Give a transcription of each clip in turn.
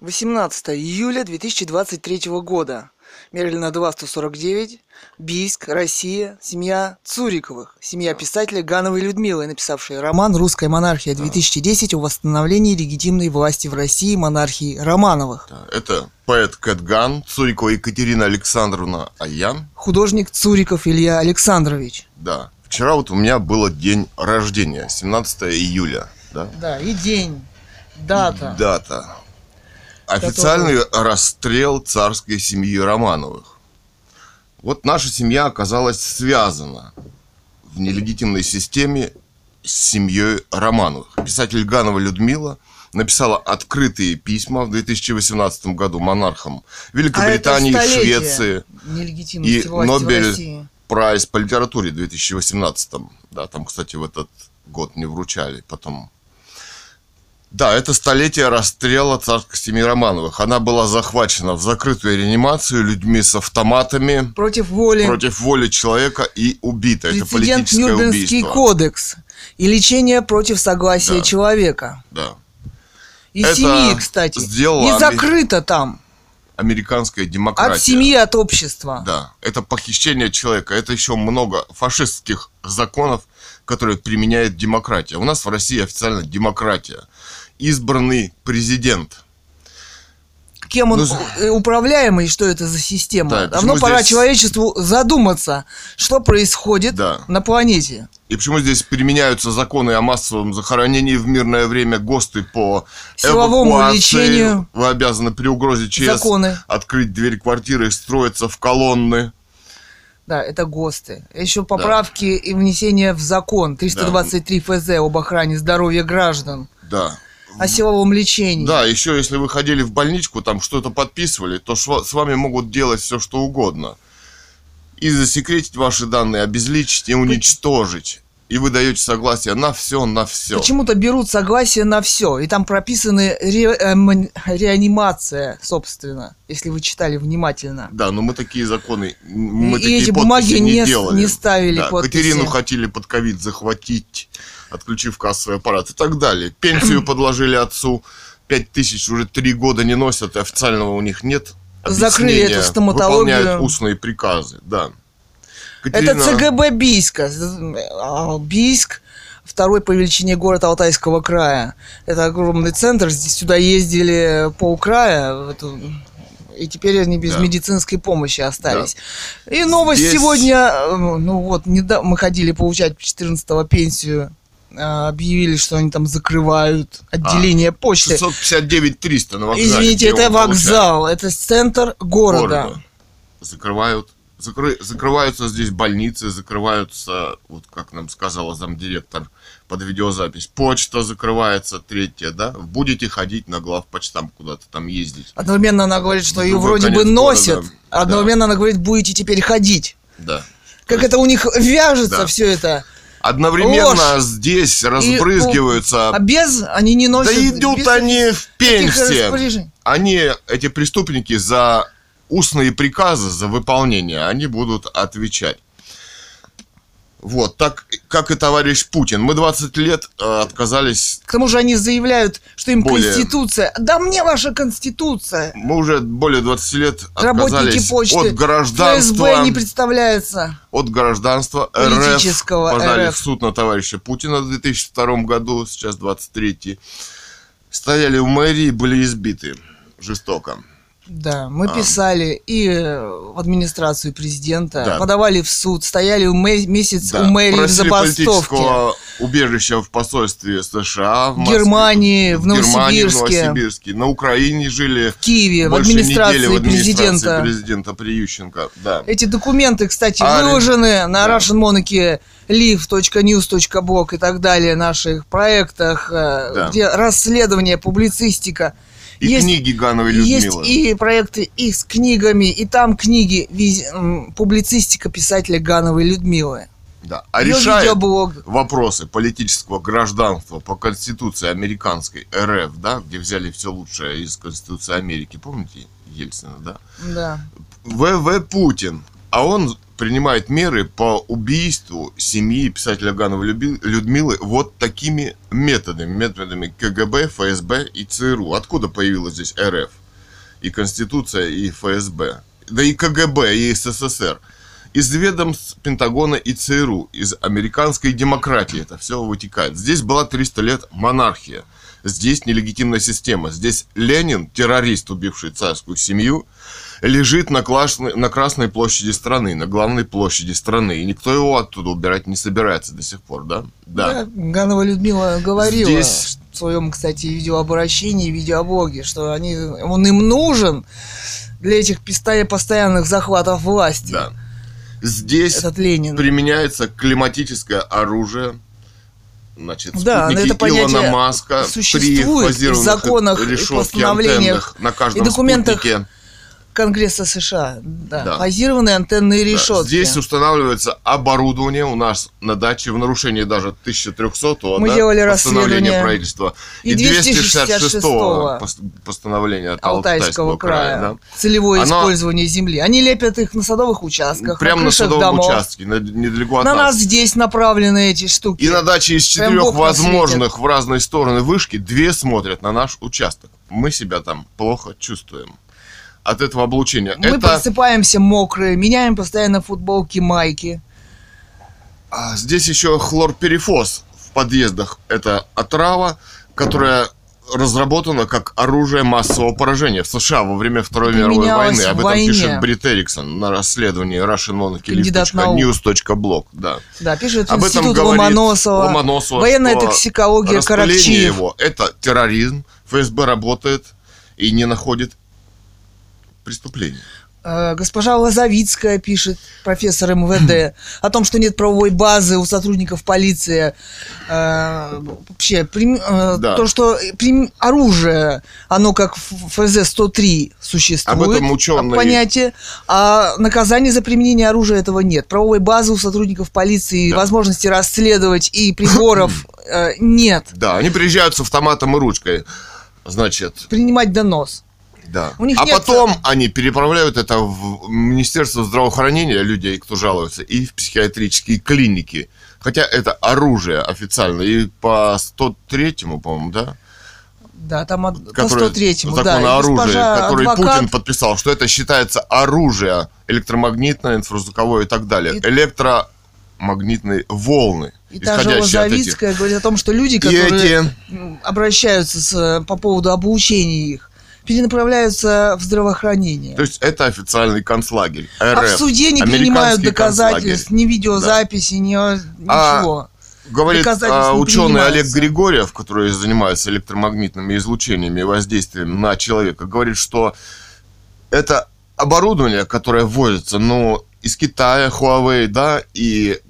18 июля 2023 года. Мерлина 2-149, Бийск, Россия, семья Цуриковых, семья писателя Гановой Людмилы, написавшей роман «Русская монархия 2010» о восстановлении легитимной власти в России монархии Романовых. Это поэт Кэт Ган, Цурикова Екатерина Александровна Аян. Художник Цуриков Илья Александрович. Да, вчера вот у меня был день рождения, 17 июля. Да, и день, дата. Официальный расстрел царской семьи Романовых. Вот наша семья оказалась связана в нелегитимной системе с семьей Романовых. Писатель Ганова Людмила написала открытые письма в 2018 году монархам Великобритании, Швеции и Нобель прайс по литературе в 2018. Да, там, кстати, в этот год не вручали потом. Да, это столетие расстрела царской семьи Романовых. Она была захвачена в закрытую реанимацию людьми с автоматами. Против воли человека и убита. Это политическое убийство. Нюрнбергский кодекс. И лечение против согласия человека. Да. И это семьи, кстати. Не закрыто там. Американская демократия. От семьи, от общества. Да. Это похищение человека. Это еще много фашистских законов, которые применяет демократия. У нас в России официально демократия. Избранный президент. Кем он управляемый, что это за система? Да, давно пора человечеству задуматься, что происходит на планете. И почему здесь применяются законы о массовом захоронении в мирное время, ГОСТы по силовому лечению. Вы обязаны при угрозе ЧС открыть дверь квартиры, строиться в колонны. Да, это ГОСТы. Еще поправки и внесение в закон 323 ФЗ об охране здоровья граждан. Да. О силовом лечении. Да, еще если вы ходили в больничку, там что-то подписывали, то с вами могут делать все, что угодно. И засекретить ваши данные, обезличить и уничтожить. И вы даете согласие на все, на все. Почему-то берут согласие на все. И там прописаны реанимация, собственно, если вы читали внимательно. Да, но мы такие законы, мы и такие эти бумаги не делали. Не ставили подписи. Катерину хотели под ковид захватить, отключив кассовый аппарат и так далее. Пенсию подложили отцу. 5000 уже 3 года не носят, официального у них нет. Закрыли эту стоматологию. Выполняют устные приказы, да. Катерина... Это ЦГБ Бийска. Бийск, второй по величине город Алтайского края. Это огромный центр. Здесь сюда ездили полкрая. И теперь они без медицинской помощи остались. Да. И новость здесь... сегодня... Ну вот, мы ходили получать 14-го пенсию. Объявили, что они там закрывают отделение почты. 659-300 на вокзале. Извините, это вокзал. Получает. Это центр города. Закрывают. Закрываются здесь больницы, закрываются, вот как нам сказала замдиректор под видеозапись, почта закрывается, третья, да? Будете ходить на главпочтам куда-то там ездить. Одновременно она говорит, что ее вроде бы носят, одновременно она говорит, будете теперь ходить. Да. Как это у них вяжется все это. Одновременно здесь разбрызгиваются. А без они не носят. Да идут они в пенсии. Они, эти преступники, за... устные приказы, за выполнение, они будут отвечать. Вот, так, как и товарищ Путин. Мы 20 лет отказались... К тому же они заявляют, что им Конституция... Да мне ваша Конституция! Мы уже более 20 лет отказались от гражданства... ФСБ не представляется. От гражданства РФ. Подали в суд на товарища Путина в 2002 году, сейчас 23-й. Стояли в мэрии и были избиты жестоко. Да, мы писали и в администрацию президента, подавали в суд, стояли месяц у мэрии в забастовке. Просили политического убежища в посольстве США, в Москве, Германии, в Новосибирске, на Украине жили, в Киеве, в администрации президента Приющенко. Да. Эти документы, кстати, выложены на russianmonarchylive.news.blog и так далее, наших проектах, где расследование, публицистика. И есть, книги Гановой Людмилы. Есть и проекты и с книгами, и там книги, публицистика писателя Гановой Людмилы. Да. А решает вопросы политического гражданства по Конституции американской РФ, да, где взяли все лучшее из Конституции Америки, помните Ельцина, да? Да. В.В. Путин, а он принимает меры по убийству семьи писателя Гановой Людмилы вот такими методами, КГБ, ФСБ и ЦРУ. Откуда появилась здесь РФ и Конституция, и ФСБ, да и КГБ, и СССР? Из ведомств Пентагона и ЦРУ, из американской демократии это все вытекает. Здесь была 300 лет монархия, здесь нелегитимная система, здесь Ленин, террорист, убивший царскую семью, лежит на Красной площади страны, на главной площади страны, и никто его оттуда убирать не собирается до сих пор, да? Да. Ганова Людмила говорила здесь... в своем, кстати, видеообращении, видеоблоге, что он им нужен для этих постоянных захватов власти. Да. Здесь применяется климатическое оружие, значит, спутники Илона Маска при фазированных решетках, антеннах на каждом спутнике. Конгресса США, фазированные антенные решетки. Здесь устанавливается оборудование у нас на даче в нарушении даже 1300-го постановления правительства и 266-го постановления Алтайского края. Целевое использование земли. Они лепят их на садовых участках, прямо на садовом участке, недалеко от нас. На нас здесь направлены эти штуки. И на даче из 4 возможных в разные стороны вышки 2 смотрят на наш участок. Мы себя там плохо чувствуем от этого облучения. Мы просыпаемся мокрые, меняем постоянно футболки, майки. Здесь еще хлорперифос в подъездах. Это отрава, которая разработана как оружие массового поражения в США во время Второй мировой войны. Об этом пишет Брит Эриксон на расследовании russianmonarchynews.blog. Да, пишет об институт Ломоносова, военная токсикология Каракчиев. Это терроризм. ФСБ работает и не находит преступление. Госпожа Лозовицкая пишет, профессор МВД, о том, что нет правовой базы у сотрудников полиции. Вообще, то, что оружие, оно как ФЗ-103 существует. Об этом ученые... понятие. А наказания за применение оружия этого нет. Правовой базы у сотрудников полиции, возможности расследовать и приборов нет. Да, они приезжают с автоматом и ручкой. Значит... принимать донос. Да. А потом они переправляют это в Министерство здравоохранения людей, кто жалуется, и в психиатрические клиники. Хотя это оружие официально. И по 103-му, по-моему, да? Да, там по 103-му, да. Закон о оружии, который Путин подписал, что это считается оружие электромагнитное, инфразвуковое и так далее. Электромагнитные волны. И та же Лозовицкая говорит о том, что люди, которые обращаются по поводу облучения их, перенаправляются в здравоохранение. То есть это официальный концлагерь РФ. А в суде не принимают доказательств, ни видеозаписи, ничего. Говорит ученый Олег Григорьев, который занимается электромагнитными излучениями и воздействием на человека, говорит, что это оборудование, которое ввозится, из Китая, Huawei, и,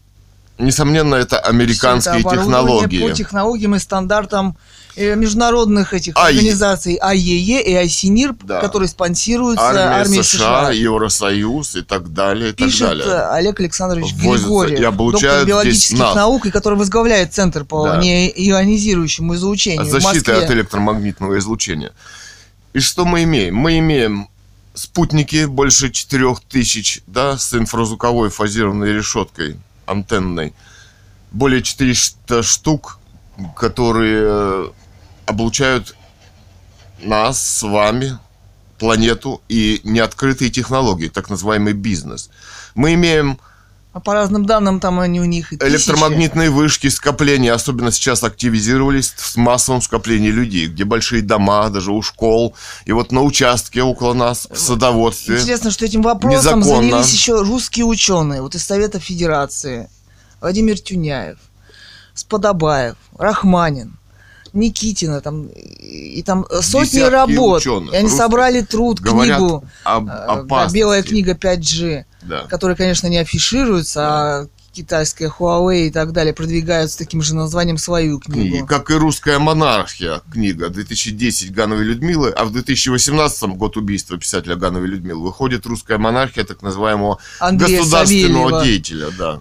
несомненно, это американские технологии. По технологиям и стандартам международных организаций IEEE и ICNIRP, которые спонсируются армией США, Евросоюз и так далее. Пишет Олег Александрович Григорьев, доктор биологических наук, и который возглавляет Центр по неионизирующему излучению в Москве. Защиты от электромагнитного излучения. И что мы имеем? Мы имеем спутники больше 4000 с инфразвуковой фазированной решеткой антенной. Более 400 штук, которые облучают нас с вами, планету и неоткрытые технологии, так называемый бизнес. Мы имеем... по разным данным, там они у них и электромагнитные вышки, скопления, особенно сейчас активизировались в массовом скоплении людей, где большие дома, даже у школ, и вот на участке около нас, в садоводстве. Интересно, что этим вопросом занялись еще русские ученые, из Совета Федерации. Владимир Тюняев, Сподобаев, Рахманин, Никитина, и там сотни работ. Ученых, и они собрали труд, книгу, белая книга 5G, которая, конечно, не афишируется, а китайская Huawei и так далее продвигают с таким же названием свою книгу. И, как и «Русская монархия», книга 2010 Гановой Людмилы, а в 2018 год убийства писателя Гановой Людмилы выходит «Русская монархия» так называемого Андрея государственного Савельева, деятеля.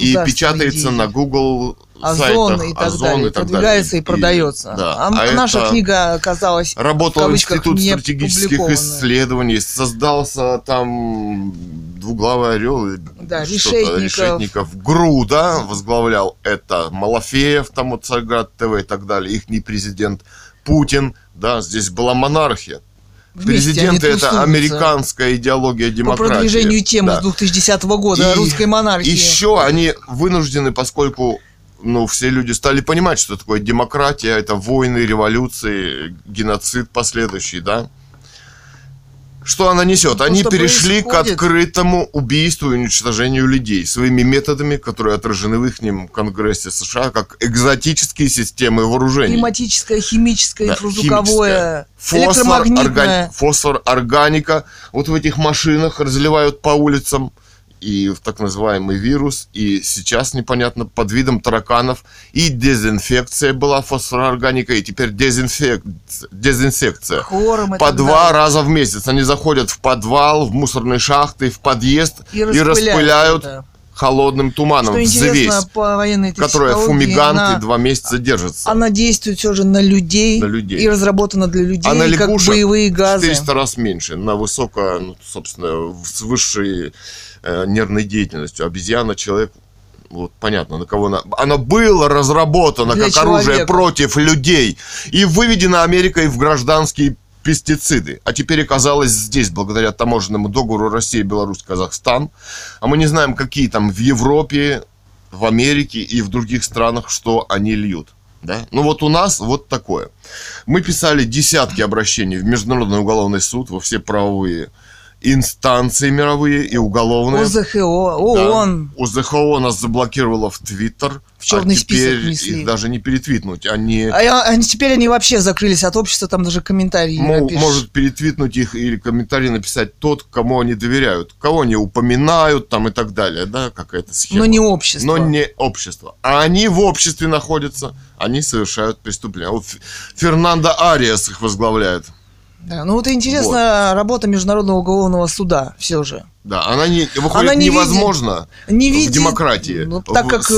И печатается на Google Озон сайтах, и так далее, продвигается и продается. Да. А наша книга оказалась, работал в кавычках, Институт стратегических исследований, создался там двуглавый орел, да, Решетников. ГРУ, да, возглавлял это Малафеев, там вот Царград-ТВ и так далее, ихний президент Путин, да, здесь была монархия. Вместе президенты — это американская идеология демократии. По продвижению темы с 2010 года и русской монархии. Еще они вынуждены, поскольку все люди стали понимать, что такое демократия, это войны, революции, геноцид последующий, да? Что она несет? Они перешли происходит к открытому убийству и уничтожению людей своими методами, которые отражены в их Конгрессе США, как экзотические системы вооружений. Климатическое, химическое, инфразвуковое, электромагнитное. Фосфор, органика. Вот в этих машинах разливают по улицам. И в так называемый вирус, и сейчас непонятно, под видом тараканов. И дезинфекция была фосфорорганикой, и теперь дезинсекция. Хором по 2 раза в месяц. Они заходят в подвал, в мусорные шахты, в подъезд и распыляют это холодным туманом, взвесь, которая фумиганты 2 месяца держится. Она действует все же на людей. И разработана для людей, а на лягушек, как боевые газы. 400 раз меньше, на высокое, собственно, с высшей нервной деятельностью. Обезьяна, человек, вот понятно, на кого она. Она была разработана для как человека, оружие против людей и выведена Америкой в гражданские пестициды. А теперь оказалось здесь, благодаря таможенному договору Россия, Беларусь, Казахстан. А мы не знаем, какие там в Европе, в Америке и в других странах, что они льют. Да? Ну вот у нас вот такое. Мы писали десятки обращений в Международный уголовный суд, во все правовые инстанции мировые и уголовные. ОЗХО, ООН. Да. ОЗХО нас заблокировало в Твиттер. В черный список внесли. Их даже не перетвитнуть. Теперь они вообще закрылись от общества, там даже комментарии не напишешь. Может перетвитнуть их или комментарии написать тот, кому они доверяют, кого они упоминают там и так далее. Да, какая-то схема. Но не общество. А они в обществе находятся, они совершают преступления. Вот Фернандо Ариас их возглавляет. Да, интересна работа Международного уголовного суда все же. Да, она невозможна в демократии. Так как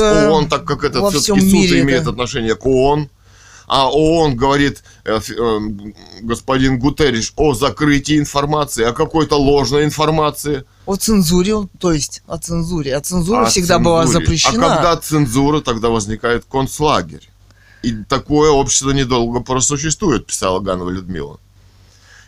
этот все-таки суд имеет отношение к ООН. А ООН говорит, господин Гутерриш, о закрытии информации, о какой-то ложной информации. О цензуре, то есть о цензуре. Цензура всегда была запрещена. А когда цензура, тогда возникает концлагерь. И такое общество недолго просуществует, писала Ганова Людмила.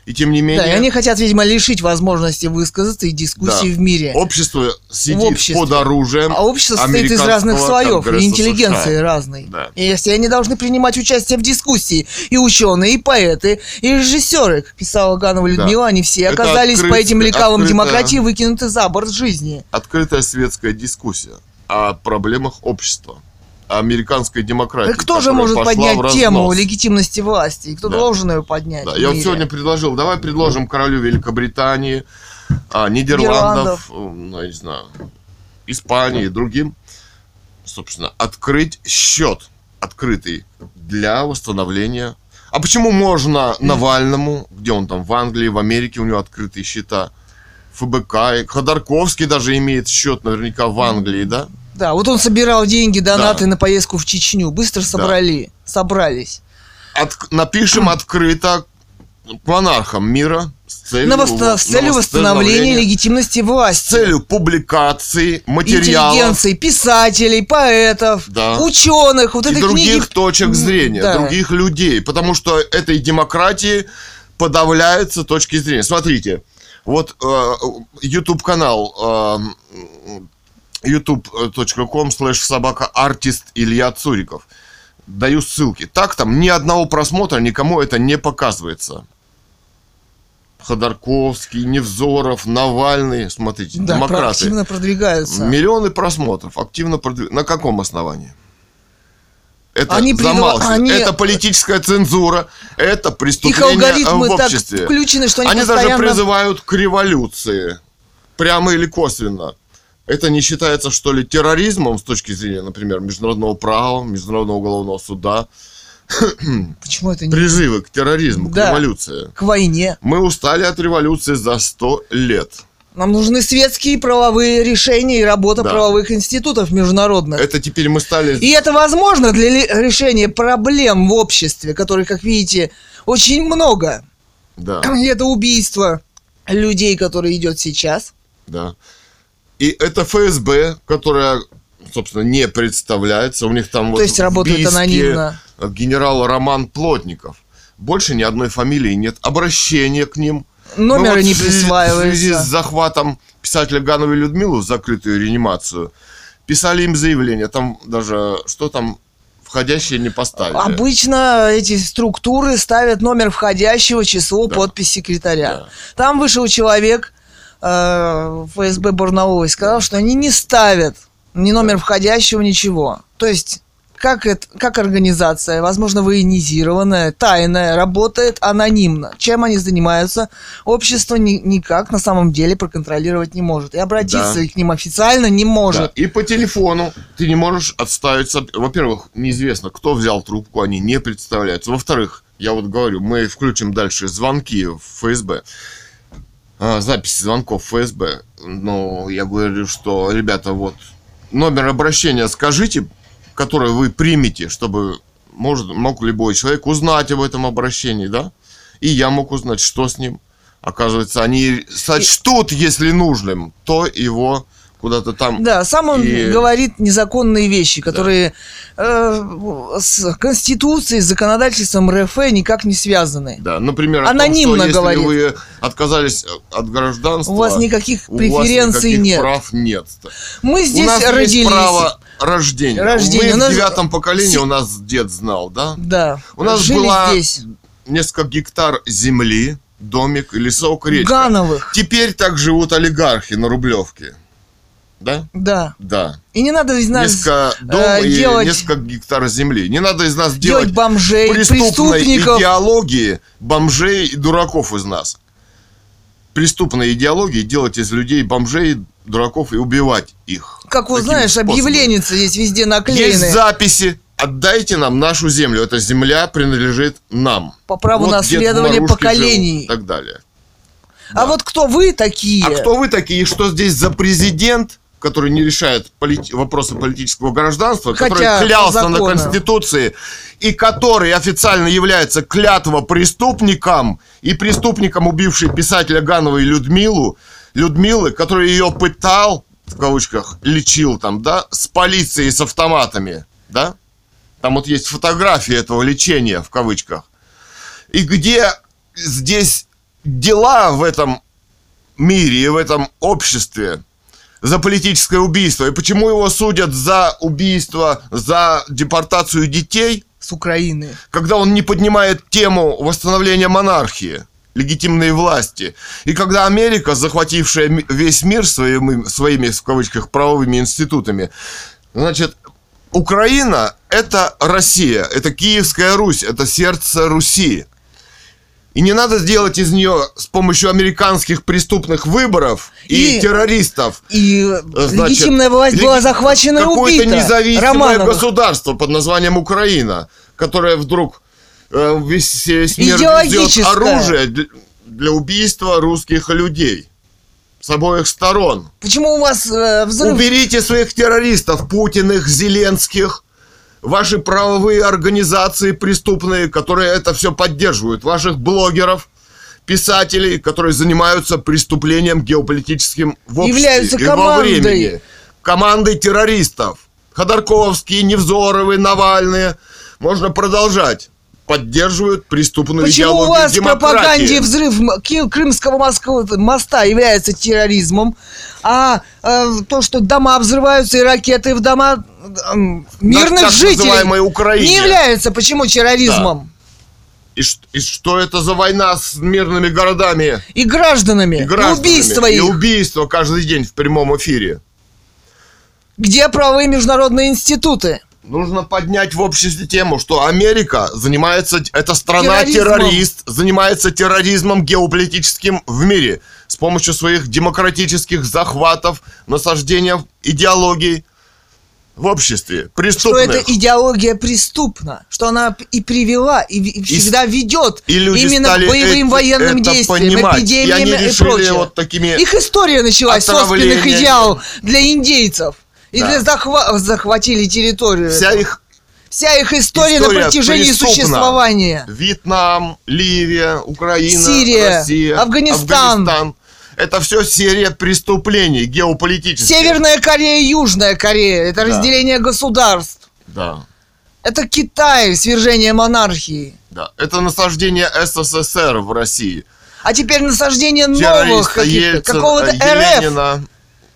И тем не менее... Да, и они хотят, видимо, лишить возможности высказаться и дискуссии в мире. Общество сидит под оружием. А общество состоит из разных слоев и интеллигенции разной. Да. И все они должны принимать участие в дискуссии. И ученые, и поэты, и режиссеры, как писала Ганова Людмила, они все оказались по этим лекалам демократии выкинуты за борт жизни. Открытая светская дискуссия о проблемах общества. Американской демократии. Кто же может поднять тему легитимности власти? И кто должен ее поднять? Да. Я сегодня предложил, давай предложим королю Великобритании, Нидерландов, не знаю, Испании и другим, собственно, открыть счет открытый для восстановления. А почему можно Навальному, где он там в Англии, в Америке, у него открытые счета, ФБК, Ходорковский даже имеет счет наверняка в Англии, да? Да, вот он собирал деньги, донаты на поездку в Чечню. Быстро собрались. Напишем открыто к монархам мира с целью восстановления легитимности власти. С целью публикации материалов. Интеллигенции, писателей, поэтов, ученых. Вот этой других книги... точек зрения, других людей. Потому что этой демократии подавляются точки зрения. Смотрите, вот YouTube-канал... youtube.com/собака_артист_Илья_Цуриков. Даю ссылки. Так там ни одного просмотра никому это не показывается. Ходорковский, Невзоров, Навальный. Смотрите, демократы. Активно продвигаются. Миллионы просмотров. Активно продвигаются. На каком основании? Это замалчивание. Это политическая цензура. Это преступление в обществе. Их алгоритмы так включены, что они постоянно... даже призывают к революции. Прямо или косвенно. Это не считается, что ли, терроризмом с точки зрения, например, международного права, международного уголовного суда? Почему это не... Призывы к терроризму, к революции. К войне. Мы устали от революции за 100 лет. Нам нужны светские правовые решения и работа правовых институтов международных. Это теперь мы стали... И это возможно для решения проблем в обществе, которых, как видите, очень много. Да. И это убийство людей, которое идет сейчас. Да. И это ФСБ, которая, собственно, не представляется. У них там... То вот есть работает в Бийске анонимно. Генерал Роман Плотников. Больше ни одной фамилии нет. Обращение к ним... Номера вот не присваиваются. В связи с захватом писателя Гановой Людмилы в закрытую реанимацию писали им заявление. Там даже что там входящие не поставили. Обычно эти структуры ставят номер входящего, число, подпись секретаря. Да. Там вышел человек ФСБ Барнаул и сказал, что они не ставят ни номер входящего, ничего. То есть... Как организация, возможно, военизированная, тайная, работает анонимно. Чем они занимаются, общество никак на самом деле проконтролировать не может. И обратиться к ним официально не может. Да. И по телефону ты не можешь отставить... Во-первых, неизвестно, кто взял трубку, они не представляются. Во-вторых, я вот говорю, мы включим дальше звонки в ФСБ. Записи звонков в ФСБ. Но я говорю, что, ребята, вот номер обращения скажите... которое вы примете, чтобы мог любой человек узнать об этом обращении, да? И я мог узнать, что с ним. Оказывается, они сочтут, если нужным, то его куда-то там... Да, сам он говорит незаконные вещи, которые с Конституцией, с законодательством РФ никак не связаны. Да, например, анонимно о том, что если вы отказались от гражданства... У вас никаких преференций нет. У вас никаких прав нет. Мы здесь родились. Есть право... Рождение. Мы в девятом поколении, у нас дед знал, да? Да. У нас было несколько гектар земли, домик, лесок, речка. Гановых. Теперь так живут олигархи на Рублевке. Да? Да. Да. И не надо из нас делать... Несколько гектар земли. Не надо из нас делать бомжей, преступной идеологии, бомжей и дураков из нас. Преступной идеологии делать из людей бомжей, дураков и убивать их. Как вы знаешь, объявления здесь везде наклеены. Есть записи. Отдайте нам нашу землю. Эта земля принадлежит нам. По праву наследования поколений. И так далее. А вот кто вы такие? А кто вы такие? Что здесь за президент, который не решает вопросы политического гражданства, который клялся на Конституции и который официально является клятвопреступником и преступником, убивший писателя Гановой Людмилы, который ее пытал, в кавычках, лечил там, да, с полицией, с автоматами, да? Там вот есть фотографии этого лечения, в кавычках. И где здесь дела в этом мире и в этом обществе за политическое убийство? И почему его судят за убийство, за депортацию детей с Украины, когда он не поднимает тему восстановления монархии, легитимные власти. И когда Америка, захватившая весь мир своими, в кавычках, правовыми институтами, значит, Украина – это Россия, это Киевская Русь, это сердце Руси. И не надо делать из нее с помощью американских преступных выборов и террористов. И значит, легитимная власть была захвачена и убита. Какое-то независимое государство под названием Украина, которое вдруг... весь мир везет оружие для убийства русских людей с обоих сторон. Почему у вас взрыв? Уберите своих террористов, Путиных, Зеленских, ваши правовые организации преступные, которые это все поддерживают, ваших блогеров, писателей, которые занимаются преступлением геополитическим в обществе. Являются командой. И во времени. Командой террористов. Ходорковские, Невзоровы, Навальные. Можно продолжать. Поддерживают преступную идеологию демократии. Почему у вас в пропаганде взрыв Крымского моста является терроризмом, а то, что дома взрываются и ракеты в дома мирных жителей не является почему терроризмом? Да. И что это за война с мирными городами? И гражданами. И убийство их. И убийство каждый день в прямом эфире. Где правовые международные институты? Нужно поднять в обществе тему, что Америка занимается, эта страна-террорист, занимается терроризмом геополитическим в мире с помощью своих демократических захватов, насаждения идеологий, в обществе преступных. Что эта идеология преступна, что она и привела, и всегда ведет и люди именно к боевым военным действиям, понимать, эпидемиям и прочее. Вот такими их история началась с оспенных идеал для индейцев. И да. захватили территорию. Вся их история на протяжении существования. Вьетнам, Ливия, Украина, Сирия, Россия, Афганистан. Это все серия преступлений геополитических. Северная Корея, Южная Корея. Это разделение государств. Да. Это Китай, свержение монархии. Да. Это насаждение СССР в России. А теперь насаждение новых каких-то, какого-то РФ.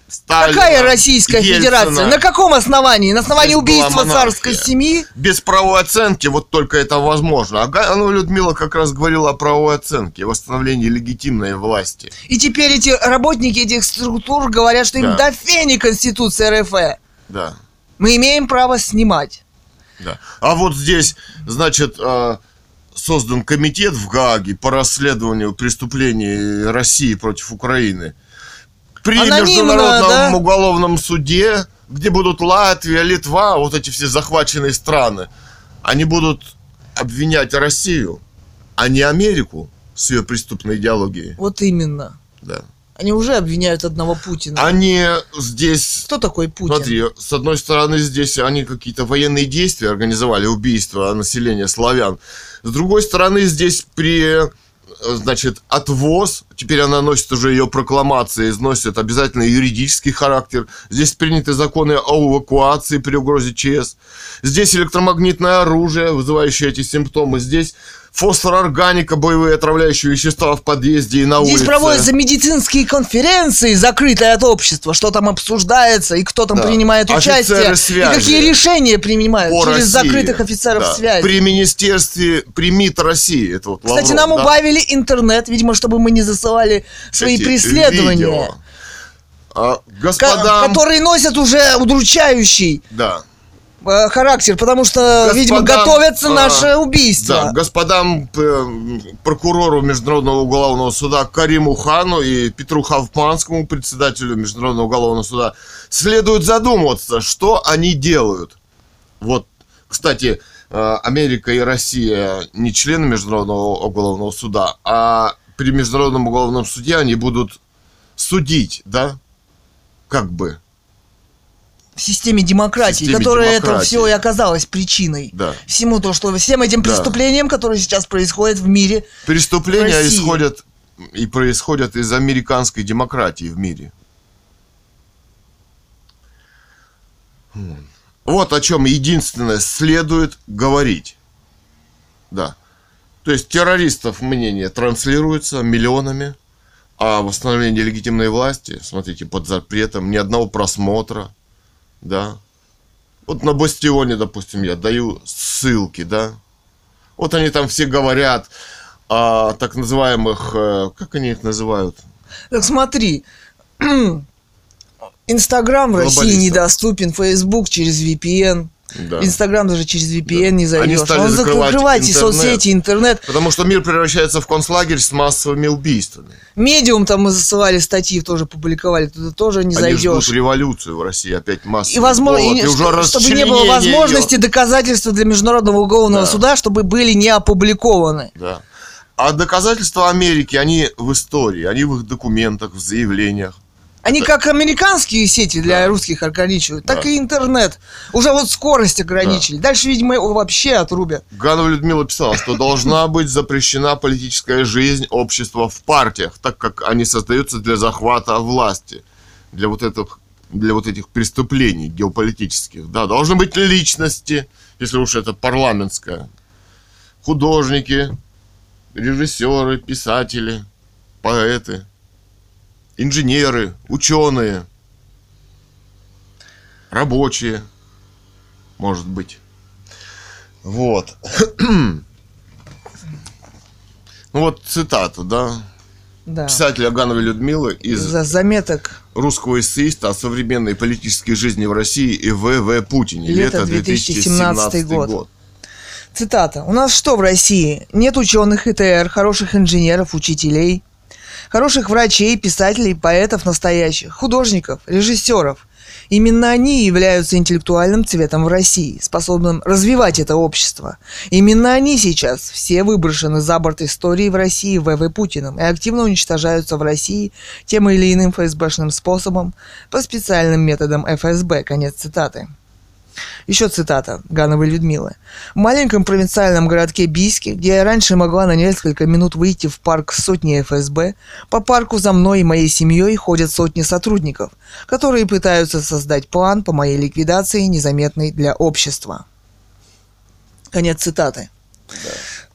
Сталина, какая Российская Ельцина, Федерация? На каком основании? На основании убийства царской семьи? Без правовой оценки вот только это возможно. А Ганова Людмила как раз говорила о правовой оценке, восстановлении легитимной власти. И теперь эти работники этих структур говорят, что им до фени Конституция РФ. Да. Мы имеем право снимать. Да. А вот здесь, значит, создан комитет в Гааге по расследованию преступлений России против Украины. При международном уголовном суде, где будут Латвия, Литва, вот эти все захваченные страны, они будут обвинять Россию, а не Америку с ее преступной идеологией. Вот именно. Да. Они уже обвиняют одного Путина. Они здесь... Кто такой Путин? Смотри, с одной стороны, здесь они какие-то военные действия организовали, убийство населения славян. С другой стороны, здесь значит, отвоз, теперь она носит уже ее прокламации, носит обязательно юридический характер. Здесь приняты законы о эвакуации при угрозе ЧС. Здесь электромагнитное оружие, вызывающее эти симптомы. Здесь фосфорорганика, боевые отравляющие вещества в подъезде и на улице. Здесь проводятся медицинские конференции, закрытые от общества, что там обсуждается и кто там принимает участие. И какие решения принимают через закрытых офицеров связи. При министерстве «Примит России». Это вот Лавров, кстати, нам убавили интернет, видимо, чтобы мы не засылали свои преследования. Видео. Господам... Которые носят уже удручающий... Да. Характер, потому что, видимо, готовятся наши убийства. Да, господам прокурору Международного уголовного суда Кариму Хану и Петру Хавпанскому, председателю Международного уголовного суда, следует задуматься, что они делают. Вот, кстати, Америка и Россия не члены Международного уголовного суда, а при Международном уголовном суде они будут судить, да, как бы. В системе демократии, которая это все и оказалась причиной всему то, что всем этим преступлениям, которые сейчас происходят в мире. Преступления исходят и происходят из американской демократии в мире. Вот о чем единственное следует говорить. Да. То есть террористов мнение транслируется миллионами, а восстановление легитимной власти, смотрите, под запретом, ни одного просмотра. Да. Вот на Бастионе, допустим, я даю ссылки, да. Вот они там все говорят о так называемых... Как они их называют? Так смотри, Инстаграм в России недоступен, Фейсбук через VPN. Инстаграм даже через VPN не зайдешь. Они стали закрывать и соцсети, интернет. Потому что мир превращается в концлагерь с массовыми убийствами. Медиум там мы засылали статьи, тоже публиковали, туда тоже не зайдешь. Они ждут революцию в России, опять массовый голод, и уже расчленение. Чтобы не было возможности доказательства для Международного уголовного суда, чтобы были не опубликованы. Да. А доказательства Америки, они в истории, они в их документах, в заявлениях. Они как американские сети для русских ограничивают, так и интернет. Уже вот скорость ограничили. Да. Дальше, видимо, его вообще отрубят. Ганова Людмила писала, что должна быть запрещена политическая жизнь общества в партиях, так как они создаются для захвата власти, для вот этих преступлений геополитических. Да, должны быть личности, если уж это парламентская. Художники, режиссеры, писатели, поэты. Инженеры, ученые, рабочие, может быть. Вот. Ну вот цитата, да. Писателя Гановой Людмилы из заметок русского эссеиста о современной политической жизни в России и В.В. Путине. Лето 2017 год. Цитата. У нас что в России? Нет ученых ИТР, хороших инженеров, учителей. Хороших врачей, писателей, поэтов настоящих, художников, режиссеров. Именно они являются интеллектуальным цветом в России, способным развивать это общество. Именно они сейчас все выброшены за борт истории в России В.В. Путиным и активно уничтожаются в России тем или иным ФСБшным способом по специальным методам ФСБ. Конец цитаты. Еще цитата Гановой Людмилы. В маленьком провинциальном городке Бийске, где я раньше могла на несколько минут выйти в парк сотни ФСБ, по парку за мной и моей семьей ходят сотни сотрудников, которые пытаются создать план по моей ликвидации, незаметный для общества. Конец цитаты. Да.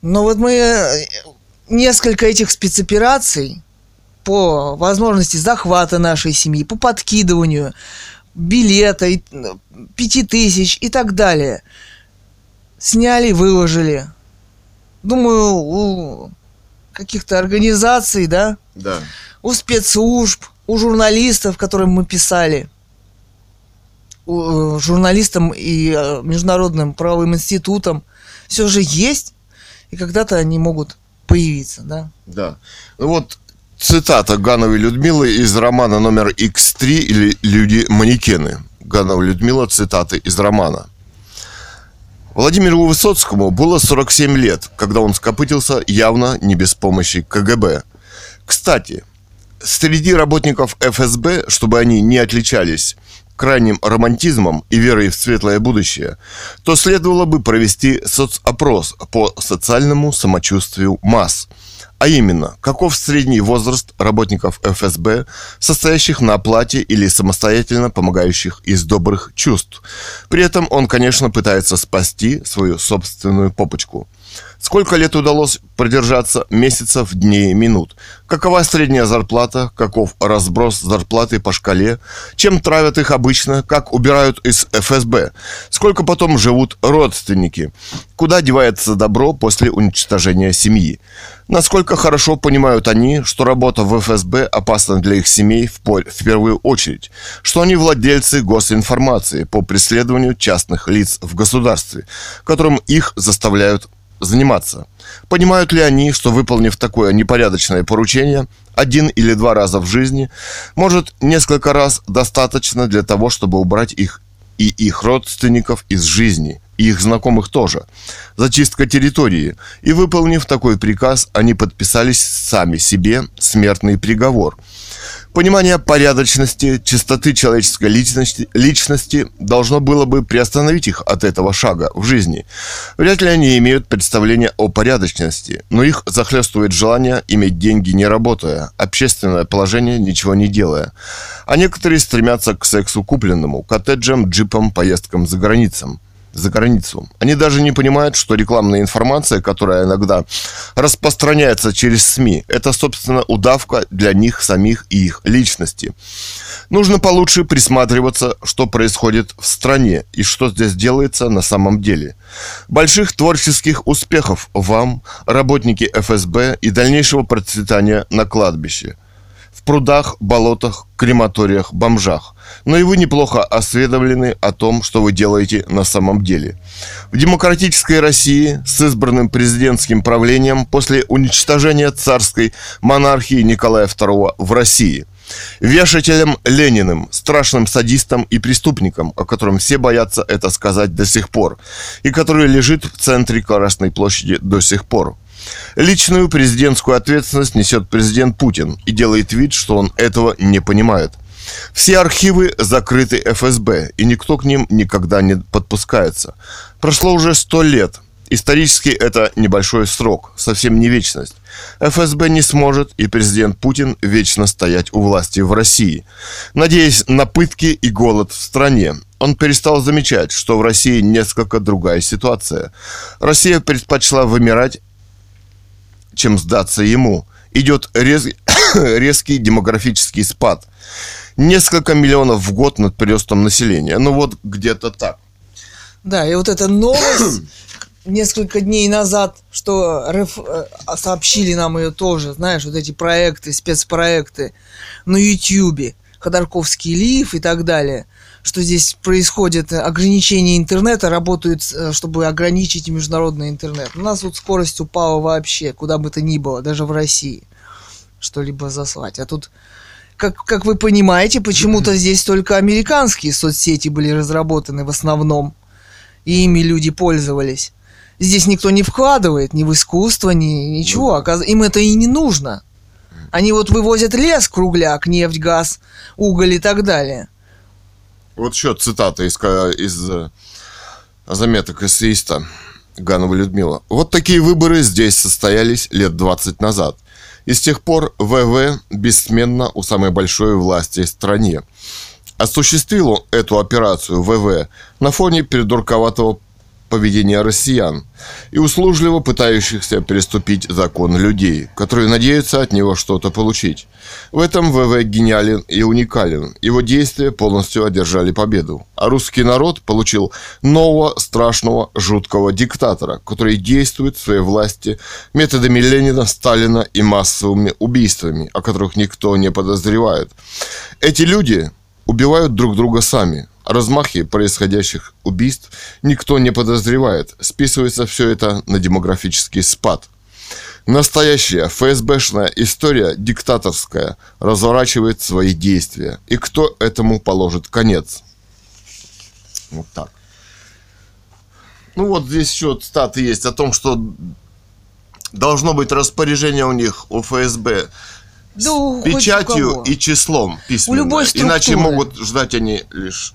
Но вот мы несколько этих спецопераций по возможности захвата нашей семьи, по подкидыванию билета, 5000 и так далее. Сняли, выложили. Думаю, у каких-то организаций, да? Да. У спецслужб, у журналистов, которым мы писали, журналистам и международным правовым институтам все же есть, и когда-то они могут появиться, да? Да. Ну вот, цитата Гановой Людмилы из романа номер X3 или «Люди-манекены». Ганова Людмила, цитаты из романа. Владимиру Высоцкому было 47 лет, когда он скопытился явно не без помощи КГБ. Кстати, среди работников ФСБ, чтобы они не отличались крайним романтизмом и верой в светлое будущее, то следовало бы провести соцопрос по социальному самочувствию масс. А именно, каков средний возраст работников ФСБ, состоящих на оплате или самостоятельно помогающих из добрых чувств. При этом он, конечно, пытается спасти свою собственную попочку. Сколько лет удалось продержаться? Месяцев, дней, минут. Какова средняя зарплата? Каков разброс зарплаты по шкале? Чем травят их обычно? Как убирают из ФСБ? Сколько потом живут родственники? Куда девается добро после уничтожения семьи? Насколько хорошо понимают они, что работа в ФСБ опасна для их семей в первую очередь? Что они владельцы госинформации по преследованию частных лиц в государстве, которым их заставляют заниматься. Понимают ли они, что, выполнив такое непорядочное поручение один или два раза в жизни, может, несколько раз достаточно для того, чтобы убрать их и их родственников из жизни, и их знакомых тоже. Зачистка территории. И, выполнив такой приказ, они подписались сами себе смертный приговор. Понимание порядочности, чистоты человеческой личности должно было бы приостановить их от этого шага в жизни. Вряд ли они имеют представление о порядочности, но их захлестывает желание иметь деньги не работая, общественное положение ничего не делая. А некоторые стремятся к сексу купленному, коттеджам, джипам, поездкам за границу. Они даже не понимают, что рекламная информация, которая иногда распространяется через СМИ, это, собственно, удавка для них самих и их личности. Нужно получше присматриваться, что происходит в стране и что здесь делается на самом деле. Больших творческих успехов вам, работники ФСБ, и дальнейшего процветания на кладбище. В прудах, болотах, крематориях, бомжах. Но и вы неплохо осведомлены о том, что вы делаете на самом деле. В демократической России с избранным президентским правлением после уничтожения царской монархии Николая II в России, вешателем Лениным, страшным садистом и преступником, о котором все боятся это сказать до сих пор, и который лежит в центре Красной площади до сих пор. Личную президентскую ответственность несет президент Путин и делает вид, что он этого не понимает. Все архивы закрыты ФСБ, и никто к ним никогда не подпускается. Прошло уже 100 лет. Исторически это небольшой срок, совсем не вечность. ФСБ не сможет, и президент Путин вечно стоять у власти в России, надеясь на пытки и голод в стране. Он перестал замечать, что в России несколько другая ситуация. Россия предпочла вымирать, чем сдаться ему. Идет резкий демографический спад. Несколько миллионов в год над приростом населения. Ну вот где-то так. Да, и вот эта новость несколько дней назад, что РФ сообщили нам ее тоже, знаешь, вот эти проекты, спецпроекты на Ютьюбе, Ходорковский лифт и так далее, что здесь происходит ограничение интернета, работают, чтобы ограничить международный интернет. У нас вот скорость упала вообще, куда бы то ни было, даже в России, что-либо заслать. А тут как вы понимаете, почему-то здесь только американские соцсети были разработаны в основном, и ими люди пользовались. Здесь никто не вкладывает ни в искусство, ни ничего. Им это и не нужно. Они вот вывозят лес, кругляк, нефть, газ, уголь и так далее. Вот еще цитата из заметок эссеиста Ганова Людмила. «Вот такие выборы здесь состоялись лет 20 назад. И с тех пор ВВ бессменно у самой большой власти в стране. Осуществил эту операцию ВВ на фоне придурковатого поведения россиян и услужливо пытающихся переступить закон людей, которые надеются от него что-то получить. В этом ВВ гениален и уникален. Его действия полностью одержали победу. А русский народ получил нового, страшного, жуткого диктатора, который действует в своей власти методами Ленина, Сталина и массовыми убийствами, о которых никто не подозревает. Эти люди убивают друг друга сами. О размахе происходящих убийств никто не подозревает. Списывается все это на демографический спад. Настоящая ФСБшная история диктаторская разворачивает свои действия. И кто этому положит конец?» Вот так. Ну вот здесь еще статы есть о том, что должно быть распоряжение у них, у ФСБ, с печатью и числом письменно. Иначе могут ждать они лишь...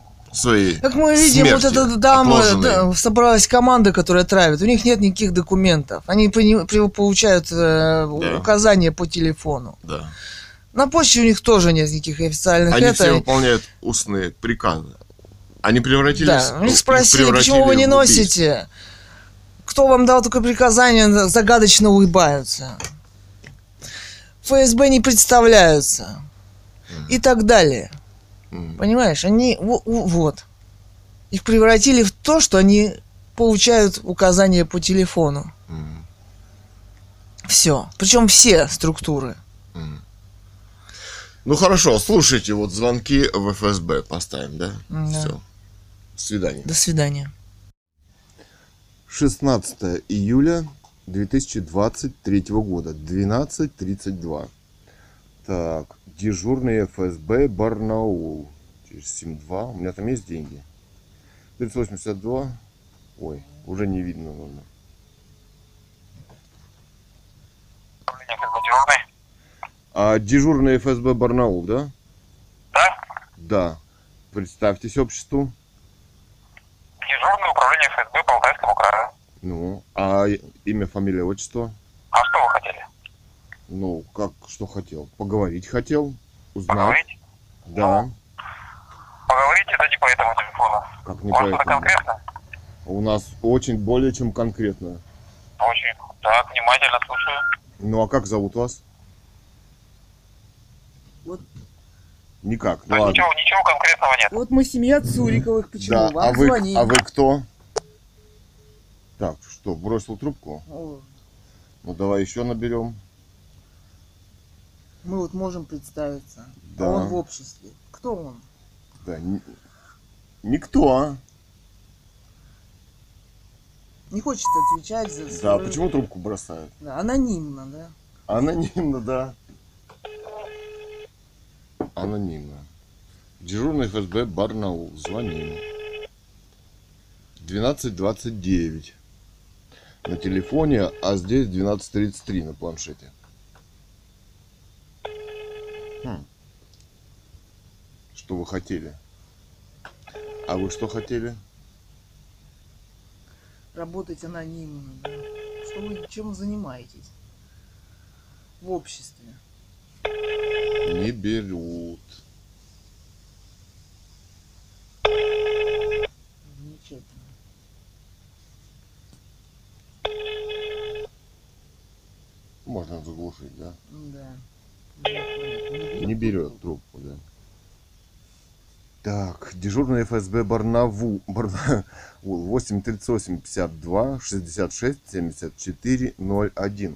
Как мы видим, вот эта дама, собралась команда, которая травит. У них нет никаких документов. Они получают указания по телефону. Да. На почте у них тоже нет никаких официальных. Они все выполняют устные приказы. Они превратились... Да, у них спросили, почему вы не носите? Кто вам дал такое приказание? Загадочно улыбаются. ФСБ не представляются. И так далее. Понимаешь, они вот их превратили в то, что они получают указания по телефону. Все. Причем все структуры. Ну хорошо, слушайте, вот звонки в ФСБ поставим, да? Все. До свидания. До свидания. 16 июля 2023 года, 12:32. Так. Дежурный ФСБ Барнаул. Через 7-2. У меня там есть деньги. 382. Ой, уже не видно. А дежурный ФСБ Барнаул, да? Да. Да. Представьтесь обществу. Дежурное управление ФСБ по Алтайскому краю. Ну, а имя, фамилия, отчество? А что вы хотели? Ну, как, что хотел? Поговорить хотел, узнать. Поговорить? Да. Ну, поговорить это не по этому телефону. Как не по этому? У вас это конкретно? У нас очень более чем конкретно. Очень. Так, внимательно слушаю. Ну, а как зовут вас? Вот. Никак. Да, ну, ничего конкретного нет. Вот мы семья Цуриковых, почему да. Вам звонили? А вы кто? Так, что, бросил трубку? Алло. Ну, давай еще наберем. Мы вот можем представиться. Да. А он в обществе. Кто он? Да, никто. Не хочет отвечать за все. Да, почему трубку бросают? Да, анонимно, да? Анонимно, да. Анонимно. Дежурный ФСБ Барнаул. Звоним. 12:29. На телефоне, а здесь 12:33 на планшете. Что вы хотели? А вы что хотели? Работать анонимно, да? Что вы, чем занимаетесь в обществе? Не берут. Замечательно. Можно заглушить, да? Да. Не берет трубку, да. Так, дежурный ФСБ Барнаул, 838-52-66-74-01.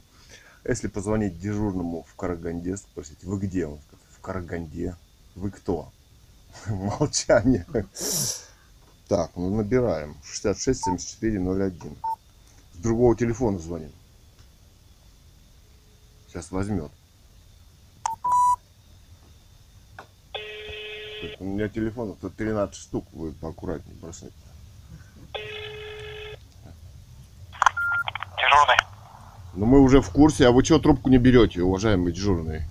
Если позвонить дежурному в Караганде, спросить, вы где? Он скажет, в Караганде. Вы кто? Молчание. Так, ну набираем. 66-74-01. С другого телефона звоним. Сейчас возьмет. У меня телефонов-то 13 штук, вы поаккуратнее бросайте. Дежурный. Ну мы уже в курсе, а вы чего трубку не берете, уважаемые дежурные?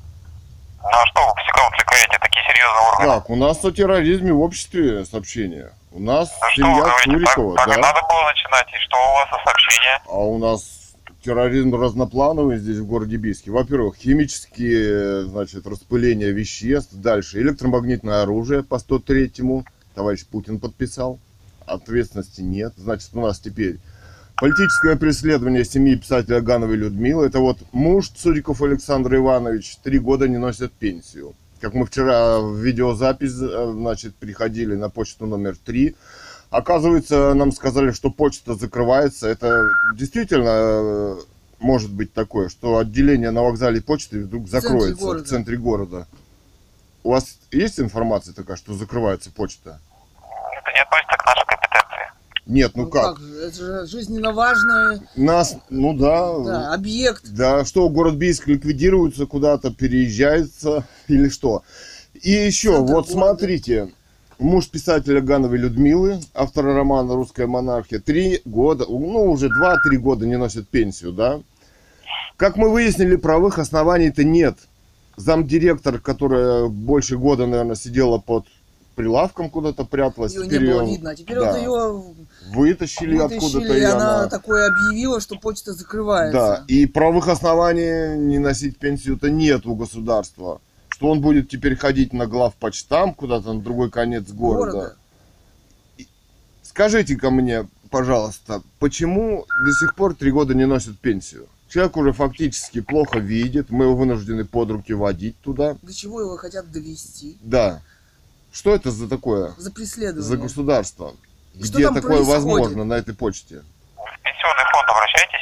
Ну а что вы по секрету кликаете, такие серьезные органы? Так, у нас о терроризме в обществе сообщения. У нас да семья Цурикова, так, да? Так надо было начинать, и что у вас за сообщение? А у нас... терроризм разноплановый здесь, в городе Бийске. Во-первых, химические, значит, распыления веществ. Дальше электромагнитное оружие по 103-му. Товарищ Путин подписал. Ответственности нет. Значит, у нас теперь политическое преследование семьи писателя Гановой Людмилы. Это вот муж Цуриков Александр Иванович 3 года не носит пенсию. Как мы вчера в видеозапись, значит, приходили на почту номер 3. Оказывается, нам сказали, что почта закрывается. Это действительно может быть такое, что отделение на вокзале почты вдруг закроется в центре города. У вас есть информация такая, что закрывается почта? Это не относится к нашей компетенции. Нет, ну как? Это же жизненно важное. Нас, ну да. Да, объект. Да, что город Бийск ликвидируется куда-то, переезжается или что. И еще, вот смотрите. Муж писателя Гановой Людмилы, автора романа «Русская монархия», 3 года, ну уже 2-3 года не носит пенсию, да? Как мы выяснили, правых оснований-то нет. Замдиректор, которая больше года, наверное, сидела под прилавком, куда-то пряталась. Ее не было видно, а теперь да, вот ее вытащили откуда-то. И она такое объявила, что почта закрывается. Да, и правых оснований не носить пенсию-то нет у государства. Что он будет теперь ходить на главпочтам куда-то на другой конец города. Скажите-ка мне, пожалуйста, почему до сих пор 3 года не носят пенсию? Человек уже фактически плохо видит, мы его вынуждены под руки водить туда. До чего его хотят довести? Да. Что это за такое? За преследование. За государство. И где такое происходит? Возможно на этой почте? В пенсионный фонд обращайтесь.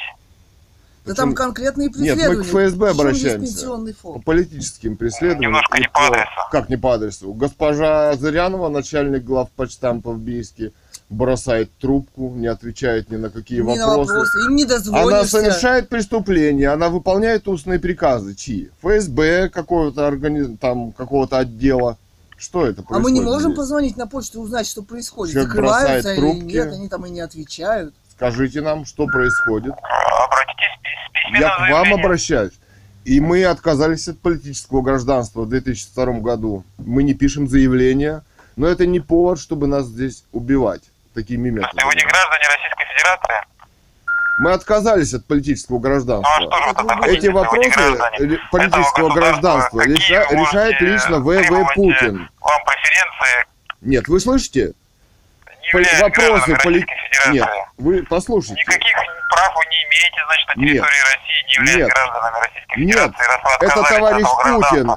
Да там конкретные преследования. Нет, мы к ФСБ обращаемся. По политическим преследованиям. Немножко не по адресу. Как не по адресу? Госпожа Зырянова, начальник главпочтампа в Бийске, бросает трубку, не отвечает ни на какие вопросы. Им не дозвонишься. Она совершает преступление, она выполняет устные приказы. Чьи? ФСБ, какого-то какого-то отдела. Что это происходит? А мы не можем здесь позвонить на почту и узнать, что происходит. Человек закрываются бросает трубки. Или нет, они там и не отвечают. Скажите нам, что происходит. Я к вам обращаюсь. И мы отказались от политического гражданства в 2002 году. Мы не пишем заявления, но это не повод, чтобы нас здесь убивать такими методами. Вы не граждане Российской Федерации? Мы отказались от политического гражданства. Ну, а что же эти вопросы политического гражданства решает лично ВВ Путин. Вам преференции... Нет, вы слышите? Вопросы политической... Нет, вы послушайте. Никаких прав вы не имеете, значит, на территории России не являетесь гражданами Российской Федерации. Нет, это товарищ Путин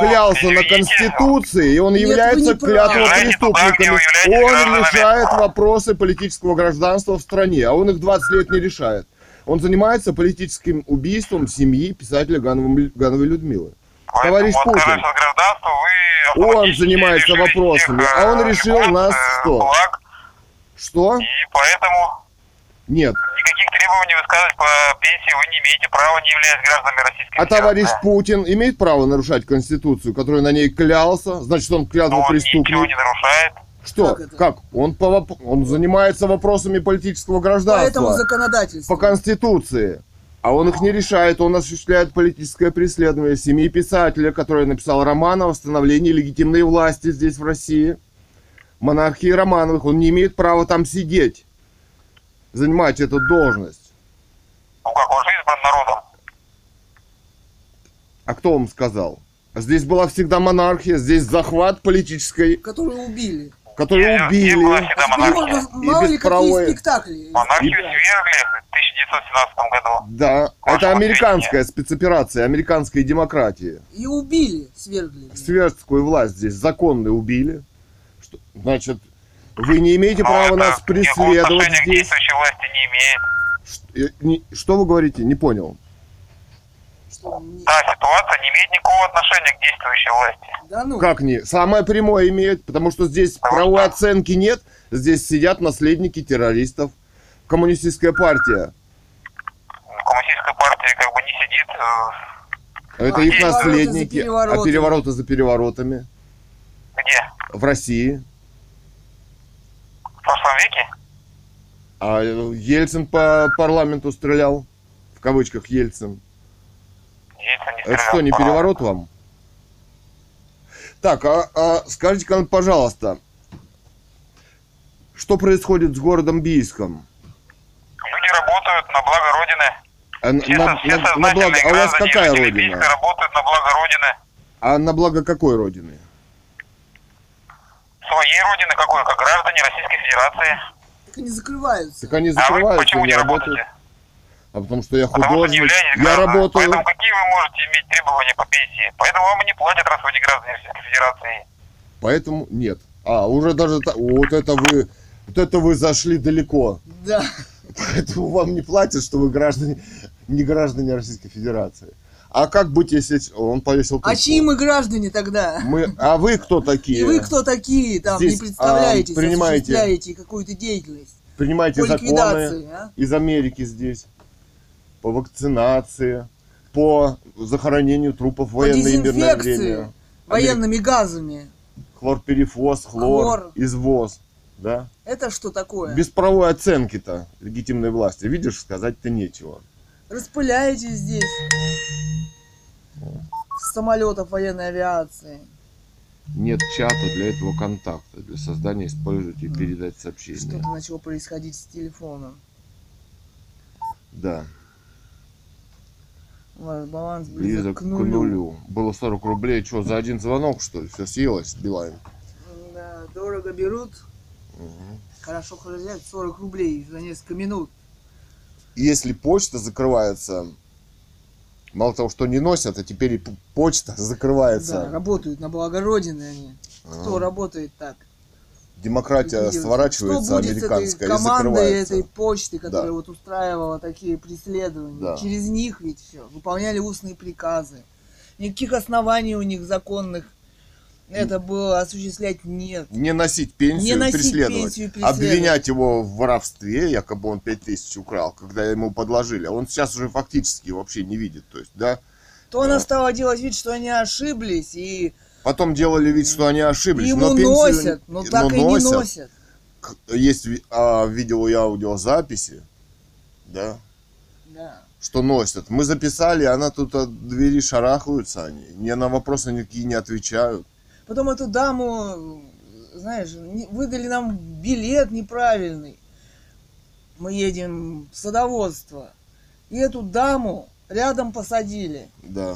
клялся на Конституции, и он является клятвым преступником. Он решает вопросы политического гражданства в стране, а он их 20 лет не решает. Он занимается политическим убийством семьи писателя Гановой Людмилы. Товарищ Путин, он занимается вопросами, а он решил нас что? Что? И поэтому... Нет. Никаких требований высказывать по пенсии вы не имеете права, не являясь гражданами Российской Федерации. А товарищ Путин имеет право нарушать Конституцию, который на ней клялся? Значит, он клятву преступник. Ничего не нарушает. Что? Как? Он занимается вопросами политического гражданства. Поэтому законодательство. По Конституции. А он их не решает, он осуществляет политическое преследование семьи писателя, который написал роман о восстановлении легитимной власти здесь, в России, монархии Романовых. Он не имеет права там сидеть, занимать эту должность. Ну как, он же избран народом. А кто вам сказал? Здесь была всегда монархия, здесь захват политической... Которую убили. Которую убили. Мало ли какие спектакли. Монархию свергли в 1917 году. Да, это американская спецоперация, американской демократии. И убили, свергли. Свергскую власть здесь законно убили. Что, значит, вы не имеете права нас преследовать здесь. К действующей власти не имеет. Что вы говорите? Не понял. Да, ситуация не имеет никакого отношения к действующей власти. Да ну. Как не? Самое прямое имеет, потому что здесь правовой оценки нет. Здесь сидят наследники террористов. Коммунистическая партия. Коммунистическая партия как бы не сидит. Это их наследники. А перевороты за переворотами. Где в России? В прошлом веке? А Ельцин по парламенту стрелял, в кавычках Ельцин. Ельцин не стрелял. Это что, не переворот вам? Так, скажите-ка, пожалуйста, что происходит с городом Бийском? Люди работают на благо Родины. Все сознательные граждане Бийска работают на благо Родины. А на благо какой Родины? Своей Родины какой? Как граждане Российской Федерации. Так они закрываются. Так они закрываются. А вы почему не работаете? А потому что я художник, я работаю. Поэтому какие вы можете иметь требования по пенсии? Поэтому вам и не платят, раз вы не граждане Российской Федерации. Поэтому нет. А, уже даже... Вот это вы зашли далеко. Да. Поэтому вам не платят, что вы граждане, не граждане Российской Федерации. А как быть, если он повесил трубку? А чьи мы граждане тогда? А вы кто такие? И вы кто такие? Там здесь, не представляете, осуществляете какую-то деятельность. Принимаете законы из Америки здесь. По вакцинации, по захоронению трупов в военное и мирное время. Военными газами. Хлорперифоз, хлор, извоз. Да? Это что такое? Без правовой оценки-то легитимной власти. Видишь, сказать-то нечего. Распыляете здесь самолетов военной авиации. Нет чата для этого контакта. Для создания используйте и передать сообщение. Что-то начало происходить с телефоном. Да. Баланс близок к нулю. Было 40 рублей. Что, за один звонок, что ли? Все съелось, Билайн? Да, дорого берут. Угу. Хорошо взять 40 рублей за несколько минут. Если почта закрывается, мало того, что не носят, а теперь и почта закрывается. Да, работают на благо Родины они. Кто работает так? Демократия сворачивается, американская, и закрывается. Что будет с этой командой этой почты, которая вот устраивала такие преследования? Да. Через них ведь все. Выполняли устные приказы. Никаких оснований у них законных это было осуществлять нет. Не носить пенсию, преследовать. Обвинять его в воровстве, якобы он 5000 украл, когда ему подложили. Он сейчас уже фактически вообще не видит. То есть, да? То она стала делать вид, что они ошиблись и... Потом делали вид, что они ошиблись. Ему но пенсию носят, но так и носят. Не носят. Есть видео и аудиозаписи, да? Да. Что носят. Мы записали, она тут от двери шарахаются они. Ни на вопросы никакие не отвечают. Потом эту даму, знаешь, выдали нам билет неправильный. Мы едем в садоводство. И эту даму рядом посадили. Да.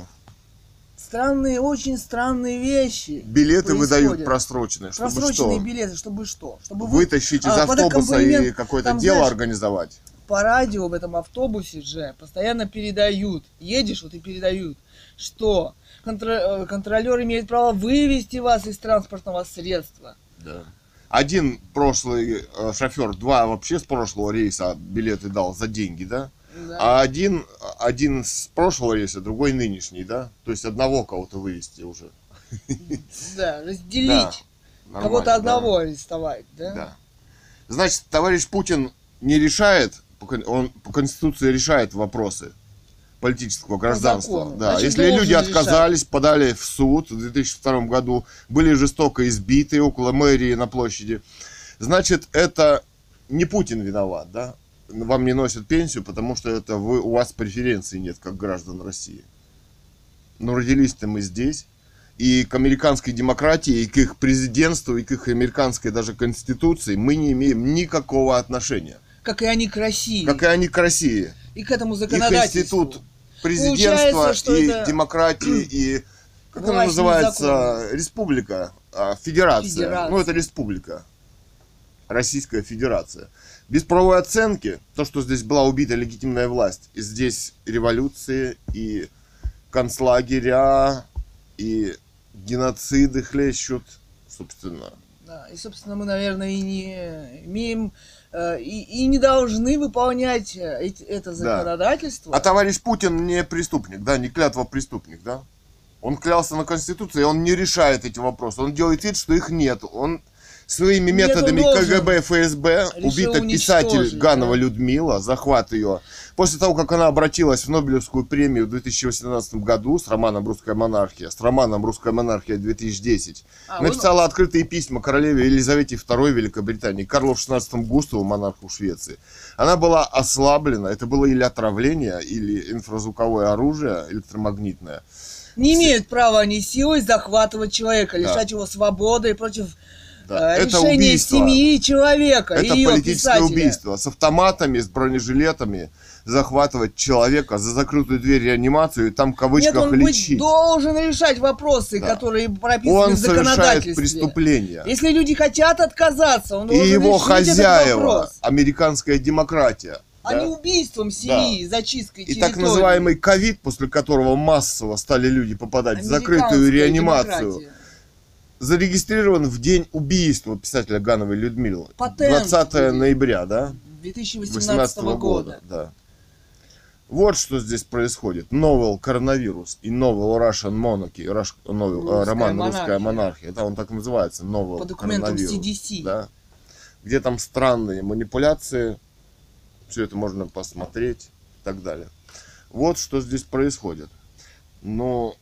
Странные, очень странные вещи. Билеты выдают просроченные. Просроченные билеты, чтобы что? Чтобы вытащить из автобуса и какое-то дело организовать. По радио в этом автобусе же постоянно передают. Едешь, вот и передают, что контролер имеет право вывести вас из транспортного средства. Да. Один прошлый шофер, два вообще с прошлого рейса билеты дал за деньги, да? Да. А один с прошлого рейса, другой нынешний, да? То есть одного кого-то вывести уже. Да, разделить. Да, кого-то одного арестовать, да? Да. Значит, товарищ Путин не решает, он по Конституции решает вопросы политического гражданства. Да. Значит, если люди отказались, подали в суд в 2002 году, были жестоко избиты около мэрии на площади, значит, это не Путин виноват, да? Вам не носят пенсию, потому что это у вас преференции нет, как граждан России. Но родились-то мы здесь. И к американской демократии, и к их президентству, и к их американской даже конституции мы не имеем никакого отношения. Как и они к России. Как и они к России. И к этому законодательству. Их институт президентства и это... демократии, и, как она называется, закон. Республика, федерация. Ну, это республика. Российская Федерация. Без правовой оценки, то, что здесь была убита легитимная власть, и здесь революции, и концлагеря, и геноциды хлещут, собственно. Да, и, собственно, мы, наверное, и не имеем, и не должны выполнять это законодательство. Да. А товарищ Путин не преступник, да, не клятва преступник, да? Он клялся на Конституции, он не решает эти вопросы, он делает вид, что их нет, он... Своими методами КГБ, ФСБ убита писатель Ганова Людмила, захват ее. После того, как она обратилась в Нобелевскую премию в 2018 году с романом «Русская монархия», с романом «Русская монархия-2010», написала открытые письма королеве Елизавете II Великобритании, Карлу XVI Густаву, монарху Швеции. Она была ослаблена, это было или отравление, или инфразвуковое оружие электромагнитное. Не имеют права они силой захватывать человека, лишать его свободы и против... Да. Это убийство. Семьи человека. Это политическое убийство. С автоматами, с бронежилетами захватывать человека за закрытую дверь реанимацию и там в кавычках лечить. Нет, он должен решать вопросы, которые прописаны в законодательстве. Он совершает преступление. Если люди хотят отказаться, он должен решить этот вопрос. И его хозяева, американская демократия. А не убийством семьи, зачисткой территории. И так называемый ковид, после которого массово стали люди попадать в закрытую реанимацию. Демократия. Зарегистрирован в день убийства писателя Гановой Людмилы. 20 ноября, да? 2018 года. Да. Вот что здесь происходит. Новел коронавирус и новел Russian Monarchy, роман «Русская монархия». Это он так называется, новел по документам CDC. Да? Где там странные манипуляции. Все это можно посмотреть и так далее. Вот что здесь происходит. Но...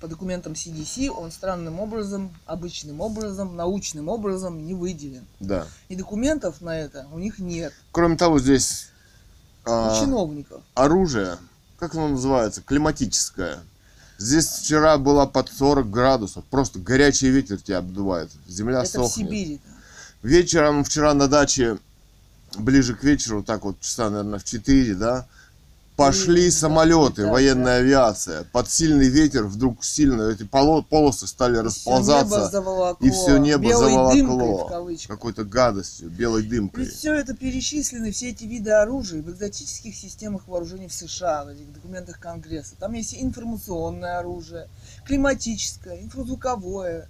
По документам CDC он странным образом, обычным образом, научным образом не выделен. Да. И документов на это у них нет. Кроме того, здесь чиновников. Оружие, как оно называется, климатическое. Здесь вчера было под 40 градусов, просто горячий ветер тебя обдувает, земля это сохнет. В Сибири. Вечером, вчера на даче, ближе к вечеру, так вот часа, наверное, в 4, да, пошли самолеты, военная авиация. Под сильный ветер вдруг сильно эти полосы стали расползаться. И все небо заволокло. Какой-то гадостью, белой дымкой. И все это перечислены, все эти виды оружия в экзотических системах вооружений в США, в этих документах Конгресса. Там есть информационное оружие, климатическое, инфразвуковое.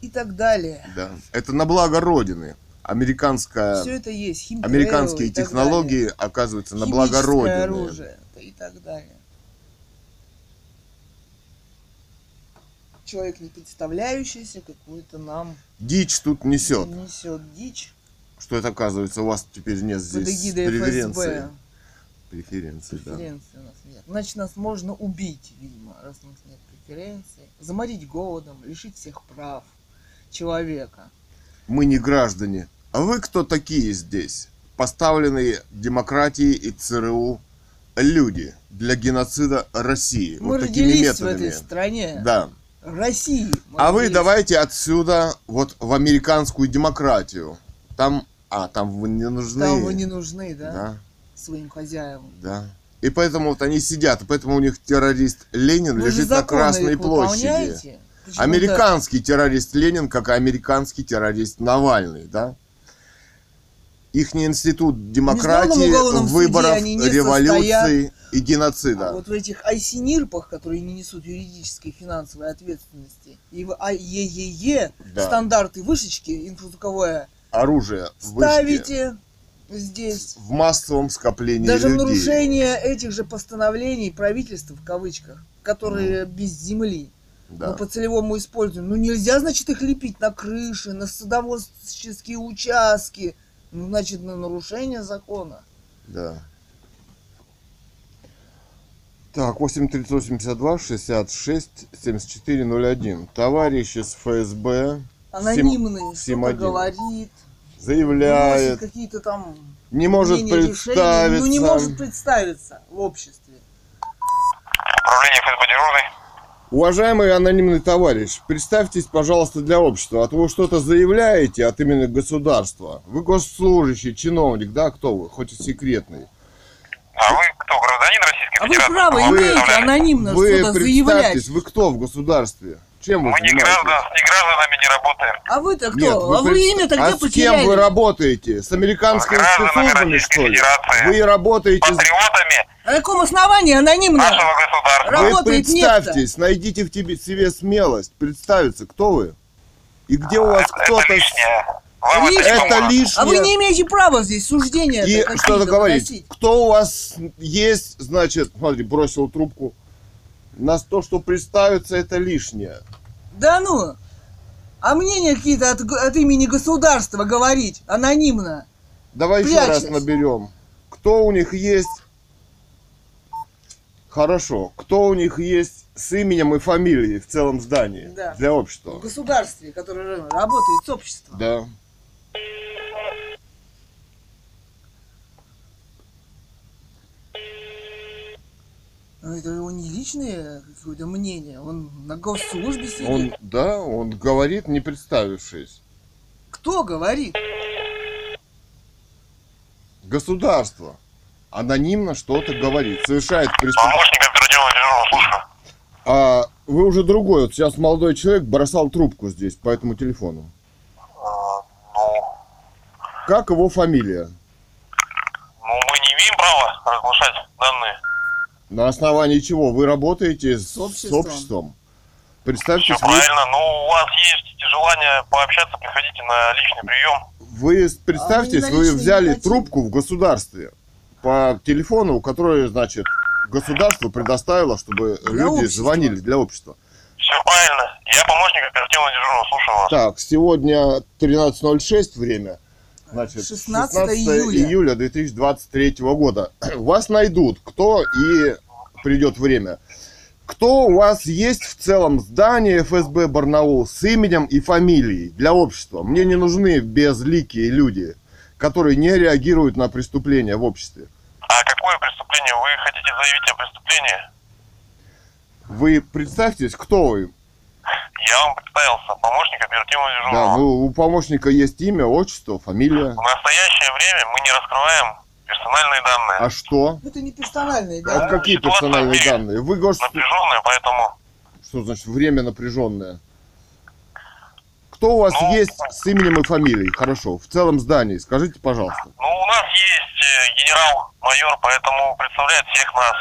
И так далее. Да. Это на благо Родины. Все это есть. Американские технологии оказываются на благо Родины. Оружие и так далее. Человек, не представляющийся, какую-то нам... Дичь тут несет. Несет дичь. Что это оказывается? У вас теперь нет здесь преференции. Преференции, да. Преференции у нас нет. Значит, нас можно убить, видимо, раз у нас нет преференции. Заморить голодом, лишить всех прав человека. Мы не граждане. А вы кто такие здесь? Поставленные демократией и ЦРУ люди для геноцида России. Мы вот такими методами. В этой стране. Да. России. А вы давайте отсюда вот в американскую демократию. Там вы не нужны. Там вы не нужны, да? Да. Своим хозяевам. Да. И поэтому вот они сидят. И поэтому у них террорист Ленин лежит на Красной площади. Американский террорист Ленин, как и американский террорист Навальный, да? Их институт демократии, выборов, революций и геноцида. А вот в этих ICNIRP, которые не несут юридической и финансовой ответственности, и в IEEE, да. Стандарты вышечки, инфразвуковое оружие ставите здесь. В массовом скоплении даже людей. Даже нарушение этих же постановлений правительства, в кавычках, которые без земли. Да. Но по целевому использованию. Ну нельзя, значит, их лепить на крыши, на садоводческие участки. Ну, значит, на нарушение закона. Да. Так, 8382-66-74-01. Товарищи с ФСБ. Анонимный, что-то говорит. Заявляет. Какие-то там не может представиться. Ну, не может представиться в обществе. Управление ФСБ дежурный. Уважаемый анонимный товарищ, представьтесь, пожалуйста, для общества. А то вы что-то заявляете от имени государства. Вы госслужащий, чиновник, да? Кто вы? Хоть и секретный. А вы кто? Гражданин Российской Федерации? А вы право имеете анонимно что-то заявлять. Вы кто в государстве? Чем вы занимаетесь? Мы не гражданами не работаем. А вы-то кто? Нет, вы имя тогда потеряли. А с кем вы работаете? С американскими спецслужбами, что ли? Вы работаете с патриотами. На каком основании анонимно нашего государства? Вы представьтесь, найдите в себе смелость представиться, кто вы и где у вас кто-то... Это лишнее. А вы не имеете права здесь суждения. И что-то говорить. Кто у вас есть, значит, смотри, бросил трубку. Нас то, что представится, это лишнее. Да ну! А мнения какие-то от имени государства говорить анонимно. Давай еще раз наберем. Кто у них есть? Хорошо. Кто у них есть с именем и фамилией в целом здании? Да. Для общества. В государстве, которое работает с обществом. Да. Но это его не личное какое-то мнение, он на госслужбе сидит. Он, да, он говорит, не представившись. Кто говорит? Государство. Анонимно что-то говорит, совершает преступление. Помощник оперативного дежурного, слушаю. А вы уже другой, вот сейчас молодой человек бросал трубку здесь по этому телефону. Ну... Как его фамилия? Ну, мы не имеем права разглашать данные. На основании чего? Вы работаете с обществом. Представьте, все правильно, но у вас есть желание пообщаться, приходите на личный прием. Вы представьтесь, вы взяли трубку в государстве по телефону, который, значит, государство предоставило, чтобы люди звонили для общества. Все правильно. Я помощник оперативного дежурного, слушаю вас. Так, сегодня 13:06 время. Значит, 16 июля 2023 года. Вас найдут, кто и придет время. Кто у вас есть в целом здании ФСБ Барнаул с именем и фамилией для общества? Мне не нужны безликие люди, которые не реагируют на преступления в обществе. А какое преступление? Вы хотите заявить о преступлении? Вы представьтесь, кто вы? Я вам представился, помощник оперативного дежурного. Да, ну, у помощника есть имя, отчество, фамилия. В настоящее время мы не раскрываем персональные данные. А что? Это не персональные данные. А какие персональные данные? Вы напряженные, поэтому... Что значит время напряженное? Кто у вас есть с именем и фамилией? Хорошо, в целом здании, скажите, пожалуйста. Ну, у нас есть генерал-майор, поэтому представляет всех нас.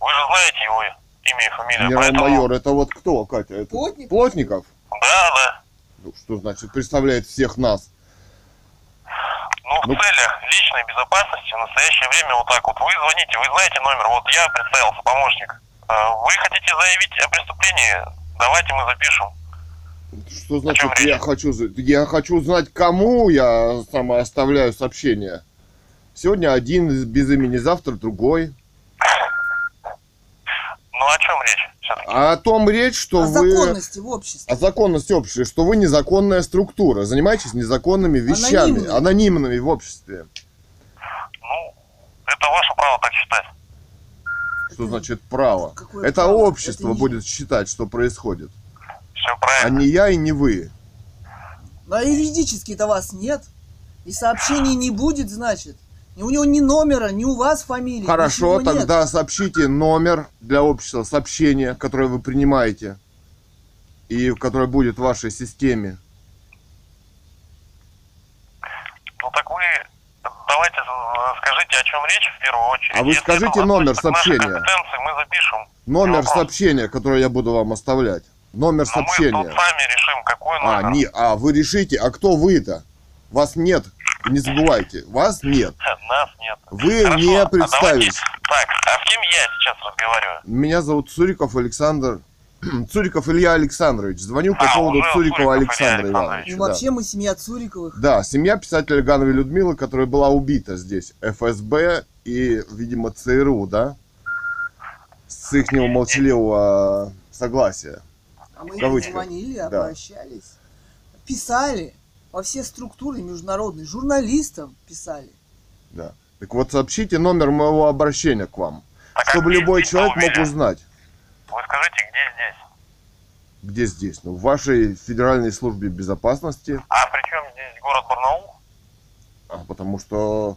Вы же знаете его имя и фамилия. Генерал-майор, поэтому... это вот кто, Катя? Это Плотников? Плотников? Да, да. Ну, что значит представляет всех нас? Ну, в целях личной безопасности в настоящее время вот так вот. Вы звоните, вы знаете номер, вот я представился, помощник. Вы хотите заявить о преступлении? Давайте мы запишем. Что значит я хочу узнать, кому я оставляю сообщение? Сегодня один без имени, завтра другой. Ну, о чем речь? А о том речь, что вы... О законности в обществе, что вы незаконная структура. Занимаетесь незаконными вещами, анонимными в обществе. Ну, это ваше право так считать. Что значит право? Это общество будет считать, что происходит. Все правильно. А не я и не вы. Ну, а юридически-то вас нет. И сообщений не будет, значит. У него ни номера, ни у вас фамилии. Хорошо, тогда сообщите номер для общества, сообщение, которое вы принимаете и которое будет в вашей системе. Ну так вы давайте скажите, о чем речь в первую очередь. А вы скажите номер сообщения. Мы запишем. Номер сообщения, которое я буду вам оставлять. Номер сообщения. Мы тут сами решим, какой номер. Вы решите, а кто вы-то? Вас нет. Не забывайте, вас нет. Нас нет. Вы хорошо, не представились. Так, а с кем я сейчас разговариваю? Меня зовут Цуриков Александр... Цуриков Илья Александрович. Звоню по поводу Цурикова Александра Ивановича. Ну, вообще мы семья Цуриковых. Да, семья писателя Гановой Людмилы, которая была убита здесь. ФСБ и, видимо, ЦРУ, да? С их молчаливого согласия. А мы звонили, обращались, писали. Во все структуры международные, журналистам писали. Да. Так вот, сообщите номер моего обращения к вам, чтобы любой человек мог узнать. Вы скажите, где здесь? Где здесь? Ну, в вашей Федеральной службе безопасности. А при чем здесь город Барнаул? Потому что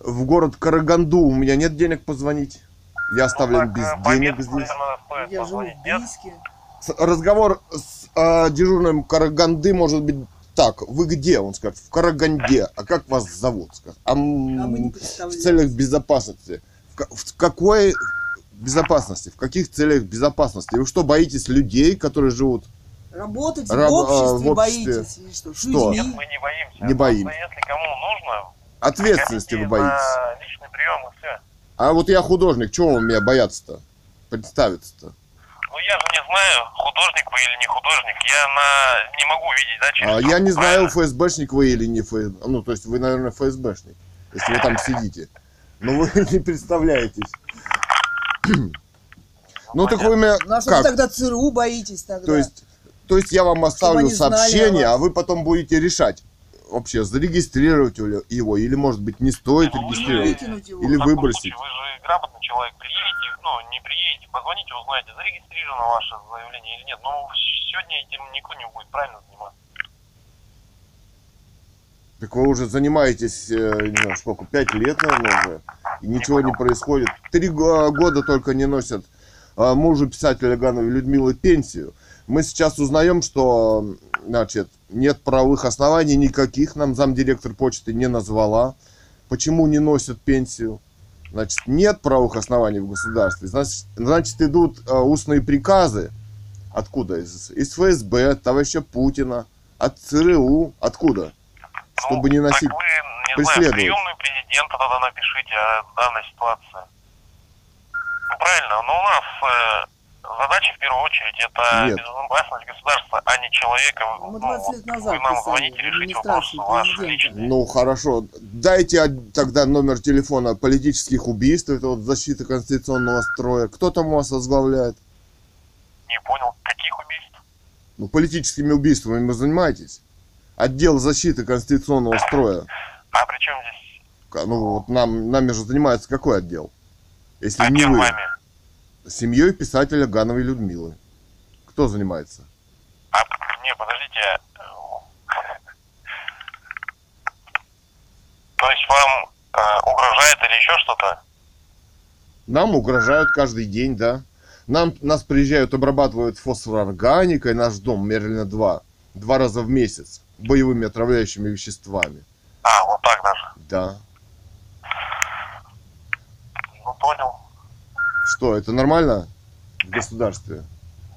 в город Караганду у меня нет денег позвонить. Я оставлен без денег здесь. Я живу в Бийске. Разговор с дежурным Караганды может быть... Так, вы где? Он скажет, в Караганде. А как вас зовут? Скажет, в целях безопасности. В какой безопасности? В каких целях безопасности? Вы что, боитесь людей, которые живут? Работать в обществе боитесь? Или что? Нет, мы не боимся. Не боимся. Если кому нужно, ответственности вы боитесь. На личный прием и все. А вот я художник, чего вы меня боятся-то? Представиться-то? Ну, Ну я же не знаю, художник вы или не художник. Я не могу видеть, да, через трубку, я не знаю, ФСБшник вы или не ФСБшник. Ну, то есть вы, наверное, ФСБшник, если вы там сидите. Но вы не представляетесь. Ну, так вы меня... Ну, а что вы тогда ЦРУ боитесь тогда? То есть я вам оставлю сообщение, а вы потом будете решать, вообще зарегистрировать его, или, может быть, не стоит регистрировать, или выбросить. Вы же грамотный человек, приедете, ну, не приедете, позвоните, узнаете, зарегистрировано ваше заявление или нет. Но сегодня этим никто не будет правильно заниматься. Так вы уже занимаетесь, не знаю, сколько, 5 лет, наверное, уже, и ничего не происходит. 3 года только не носят мужу писателя Гановой Людмилы пенсию. Мы сейчас узнаем, что, значит, нет правовых оснований никаких, нам замдиректор почты не назвала, почему не носят пенсию. Значит, нет правовых оснований в государстве, значит идут устные приказы, откуда? Из ФСБ, от товарища Путина, от ЦРУ, откуда? Чтобы не носить, так вы, не знаю, приемную президента тогда напишите о данной ситуации. Ну, правильно, но у нас... Задача, в первую очередь, это безопасность государства, а не человека. Мы 20 лет назад вы нам звоните, решите вопрос ваш личный. Ну, хорошо. Дайте тогда номер телефона политических убийств, это вот защита конституционного строя. Кто там у вас возглавляет? Не понял. Каких убийств? Ну, политическими убийствами вы занимаетесь. Отдел защиты конституционного строя. А при чем здесь? Ну, вот нами же занимается какой отдел? Если не вы. Семьей писателя Гановой Людмилы. Кто занимается? А, не, подождите. То есть вам угрожает или еще что-то? Нам угрожают каждый день, да. Нас приезжают, обрабатывают фосфорорганикой, наш дом Мерлина-2, 2 раза в месяц, боевыми отравляющими веществами. А, вот так даже? Да. Ну, понял. Что, это нормально в государстве?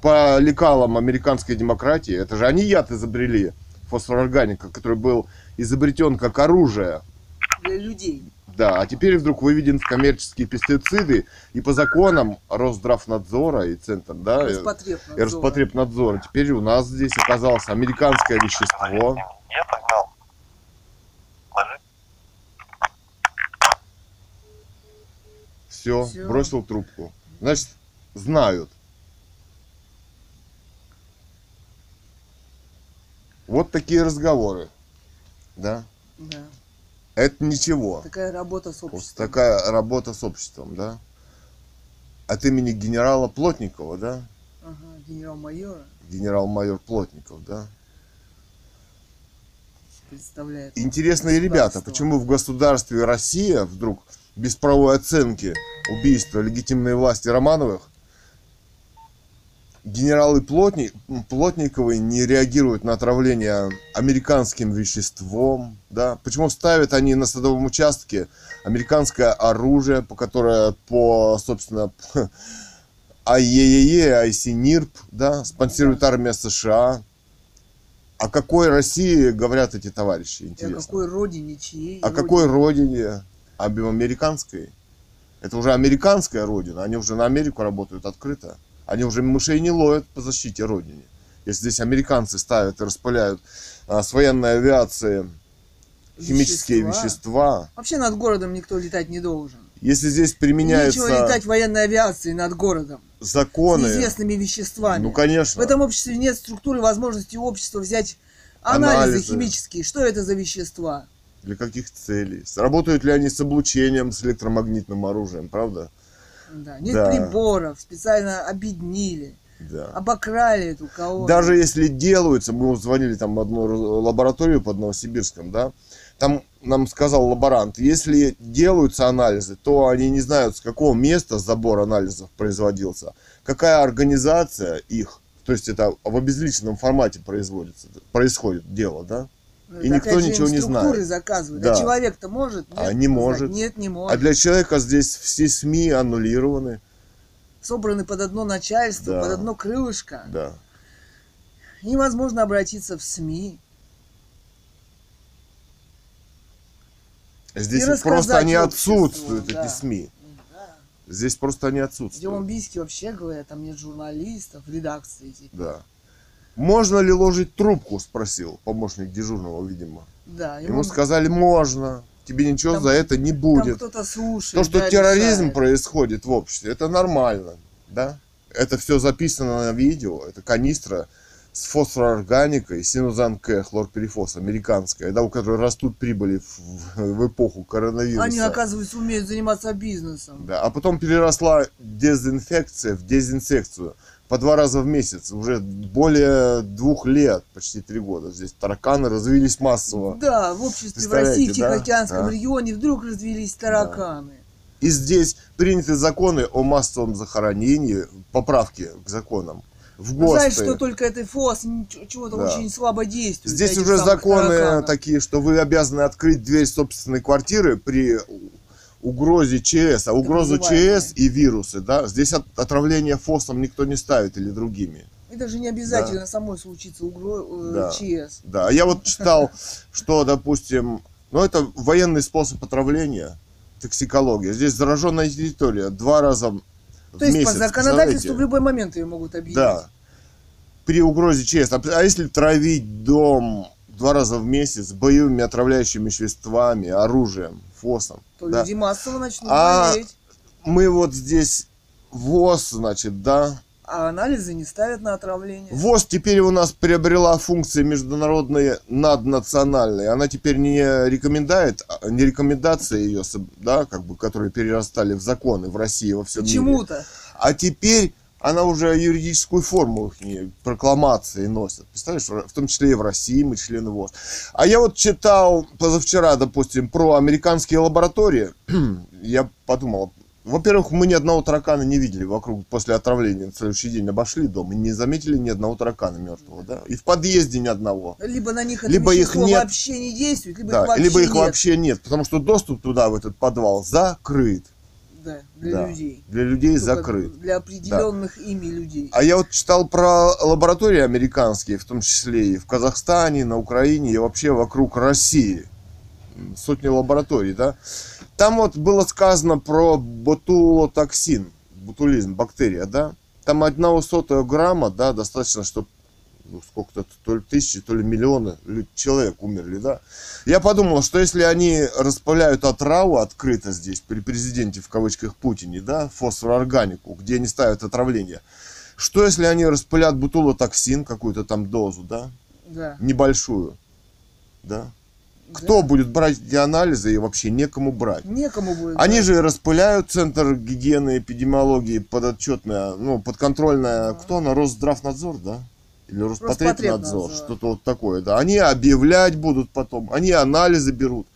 По лекалам американской демократии, это же они яд изобрели, фосфорорганика, который был изобретен как оружие. Для людей. Да, а теперь вдруг выведен в коммерческие пестициды, и по законам Росздравнадзора и Центр, да, и Роспотребнадзора. Теперь у нас здесь оказалось американское вещество. Я погнал. Все, бросил трубку. Значит, знают. Вот такие разговоры. Да? Да. Это ничего. Такая работа с обществом. Вот такая работа с обществом, да? От имени генерала Плотникова, да? Ага, генерал-майора. Генерал-майор Плотников, да? Представляет. Интересные ребята. Почему в государстве Россия вдруг... без правовой оценки убийства легитимной власти Романовых, генералы Плотниковы не реагируют на отравление американским веществом. Да? Почему ставят они на садовом участке американское оружие, которое по, собственно, IEEE, ICNIRP, да, спонсирует армия США. О какой России говорят эти товарищи? Интересно. О какой родине, чьей? О какой родине? Об американской. Это уже американская родина. Они уже на Америку работают открыто. Они уже мышей не ловят по защите родины. Если здесь американцы ставят и распыляют с военной авиации химические вещества. Вообще над городом никто летать не должен. Если здесь применяется... Нечего летать в военной авиации над городом. Законы. С известными веществами. Ну, конечно. В этом обществе нет структуры возможности общества взять анализы химические. Что это за вещества? Для каких целей? Сработают ли они с облучением, с электромагнитным оружием, правда? Да, нет приборов, специально обеднили, обокрали эту колонну. Даже если делаются, мы звонили там в одну лабораторию под Новосибирском, да, там нам сказал лаборант, если делаются анализы, то они не знают, с какого места забор анализов производился, какая организация их, то есть это в обезличенном формате происходит дело, да? И так никто ничего не знает. Заказывают. Да. А человек-то может? Нет, а не может. Нет, не может. А для человека здесь все СМИ аннулированы. Собраны под одно начальство, под одно крылышко. Да. Невозможно обратиться в СМИ. Здесь просто они отсутствуют, эти СМИ. Здесь просто они отсутствуют. В Бийске вообще говорят, там нет журналистов, редакции. Да. Можно ли ложить трубку, спросил помощник дежурного, видимо. Да. Ему сказали, можно. Тебе ничего там, за это не будет. Слушает, то, что да, терроризм решает. Происходит в обществе, это нормально. Да? Это все записано на видео. Это канистра с фосфорорганикой, синузан К, хлорперифос, американская, да, у которой растут прибыли в эпоху коронавируса. Они, оказывается, умеют заниматься бизнесом. Да, а потом переросла дезинфекция в дезинсекцию. По 2 раза в месяц, уже более 2 лет, почти 3 года. Здесь тараканы развились массово. Да, в обществе, в России, в Тихоокеанском регионе вдруг развились тараканы. Да. И здесь приняты законы о массовом захоронении, поправки к законам. В ГОСТы. Знаешь, что только этой ФОС чего-то очень слабо действует. Здесь уже законы такие, что вы обязаны открыть дверь собственной квартиры при... угрозе ЧС, а угрозу ЧС и вирусы, да, здесь отравление фосом никто не ставит или другими. И даже не обязательно самой случится ЧС. Да, я вот читал, что, допустим, ну это военный способ отравления, токсикология. Здесь зараженная территория 2 раза в месяц. То есть по законодательству в любой момент ее могут объявить. Да, при угрозе ЧС. А если травить дом 2 раза в месяц боевыми отравляющими веществами, оружием, фосом. То да. Люди массово начнут болеть. Мы вот здесь ВОЗ, значит, да. А анализы не ставят на отравление. ВОЗ теперь у нас приобрела функции международные, наднациональные. Она теперь не рекомендации ее, да, как бы, которые перерастали в законы в России, во всем мире. Почему-то. А теперь она уже юридическую форму, прокламации носит. Представляешь, в том числе и в России мы члены ВОЗ. А я вот читал позавчера, допустим, про американские лаборатории. Я подумал, во-первых, мы ни одного таракана не видели вокруг после отравления. На следующий день обошли дом и не заметили ни одного таракана мертвого. Да? И в подъезде ни одного. Либо на них это вещество вообще не действует, либо их вообще нет. Потому что доступ туда, в этот подвал, закрыт. Да, для людей. Для людей закрыт. Для определенных ими людей. А я вот читал про лаборатории американские, в том числе и в Казахстане, на Украине и вообще вокруг России. Сотни лабораторий, да. Там вот было сказано про ботулотоксин, ботулизм, бактерия, да. Там 0,01 грамма, да, достаточно, чтобы ну, сколько-то, то ли тысячи, то ли миллионы человек умерли, да. Я подумал, что если они распыляют отраву открыто здесь, при президенте, в кавычках, Путине, да, фосфорорганику, где не ставят отравление, что если они распылят бутулотоксин, какую-то там дозу, да, небольшую, да. Кто будет брать эти анализы, и вообще некому брать. Некому будет. Они же распыляют Центр гигиены и эпидемиологии, подотчетная, ну, подконтрольная, кто она, Росздравнадзор, да? Или Роспотребнадзор, что-то вот такое, да. Они объявлять будут потом, они анализы берут.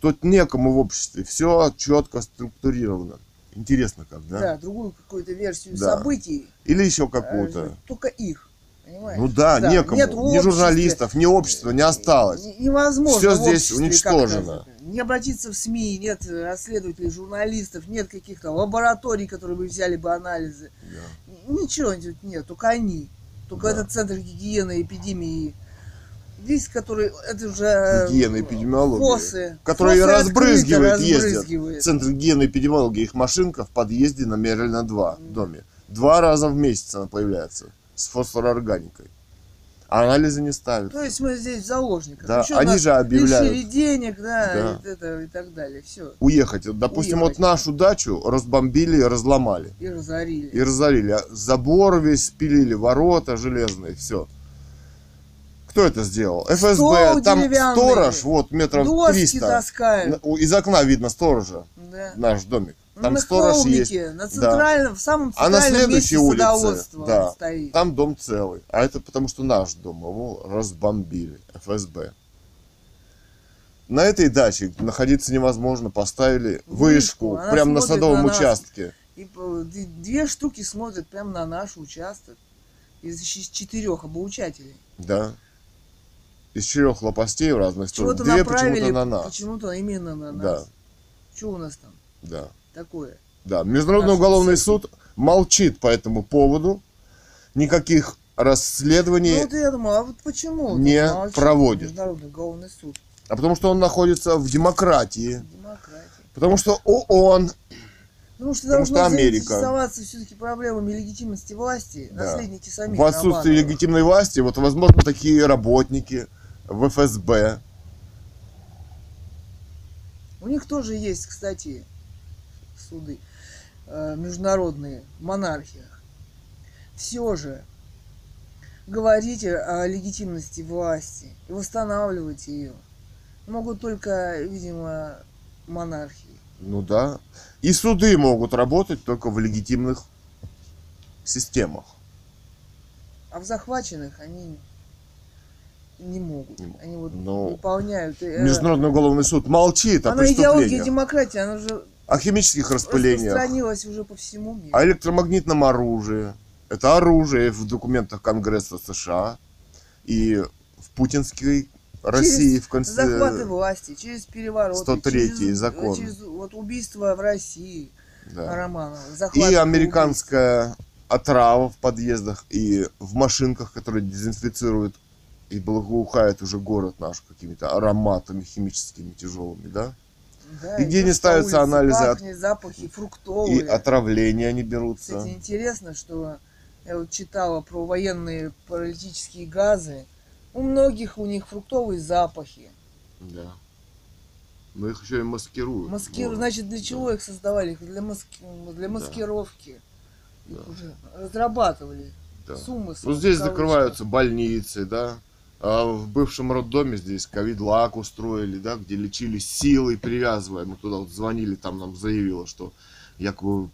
Тут некому в обществе, все четко структурировано. Интересно как, да? Да, другую какую-то версию событий. Или еще какую-то. Только их, понимаешь? Ну да, некому, ни журналистов, ни общества не осталось. Невозможно. Все здесь уничтожено. Не обратиться в СМИ, нет расследователей, журналистов, нет каких-то лабораторий, которые бы взяли бы анализы. Ничего нет, только они. Только этот Центр гигиены эпидемии, здесь, который, это уже гигиена, эпидемиология, ФОСы, которые разбрызгивают, ездят. Центр гигиены эпидемиологии, их машинка в подъезде номер на 2 в доме. 2 раза в месяц она появляется с фосфорорганикой. Анализы не ставят. То есть мы здесь в заложниках. Да, они же объявляют. Лишили денег, да, и так далее. Все. Уехать. Допустим, вот нашу дачу разбомбили, разломали. И разорили. И разорили. Забор весь спилили, ворота железные, все. Кто это сделал? ФСБ. Там сторож, вот, метров 300. Из окна видно сторожа. Да. Наш домик. Там на сторож есть. На центральном, в самом центральном месте садоводства стоит. Там дом целый. А это потому, что наш дом, его разбомбили. ФСБ. На этой даче находиться невозможно. Поставили вышку прямо на садовом участке. И 2 штуки смотрят прямо на наш участок. Из 4 обоучателей. Да. Из 4 лопастей в разных сторонах. 2 почему-то на нас. Почему-то именно на нас. Да. Что у нас там? Да. Такое. Да, Международный уголовный суд молчит по этому поводу, никаких расследований не проводит. Международный уголовный суд. А потому что он находится в демократии. Потому что ООН Потому что должна интересоваться все-таки проблемами легитимности власти, да. Наследники самих. В отсутствии Романова. Легитимной власти, вот, возможно, такие работники в ФСБ. У них тоже есть, кстати, суды международные, в монархиях. Все же говорите о легитимности власти и восстанавливайте ее. Могут только, видимо, монархии. Ну да. И суды могут работать только в легитимных системах. А в захваченных они не могут. Они вот выполняют... Международный уголовный суд молчит о преступлениях. Идеология демократии, она уже... О химических распылениях. Распространилась уже по всему миру. О электромагнитном оружии. Это оружие в документах Конгресса США и в путинской России, через в Конституции. Захваты власти, через перевороты, 103-й закон. Через вот, убийство в России, да. Романова. И американская отрава в подъездах и в машинках, которые дезинфицируют и благоухает уже город наш какими-то ароматами химическими тяжелыми, да? Да, и где не ставятся анализы, пахнет, запахи фруктовые. И отравления они берутся. Кстати, интересно, что я вот читала про военные паралитические газы. У многих у них фруктовые запахи. Да. Но их еще и маскируют. Маскируют. Значит, для чего их создавали? Для маскировки. Да. Их уже разрабатывали. Да. С умыслом. Ну, здесь закрываются больницы, да. А в бывшем роддоме здесь ковид-лак устроили, да, где лечили силой, привязывая. Мы туда вот звонили, там нам заявило, что якобы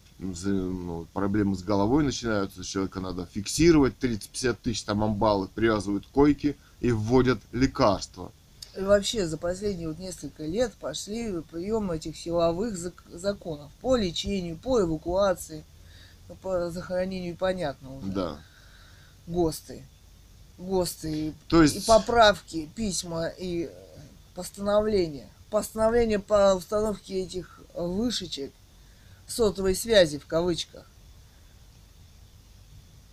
проблемы с головой начинаются, человека надо фиксировать, 30-50 тысяч там амбалы привязывают койки и вводят лекарства. И вообще за последние вот несколько лет пошли приемы этих силовых законов по лечению, по эвакуации, по захоронению, понятно уже. Да. ГОСТы, то есть... и поправки, письма и постановления. Постановление по установке этих вышечек сотовой связи в кавычках.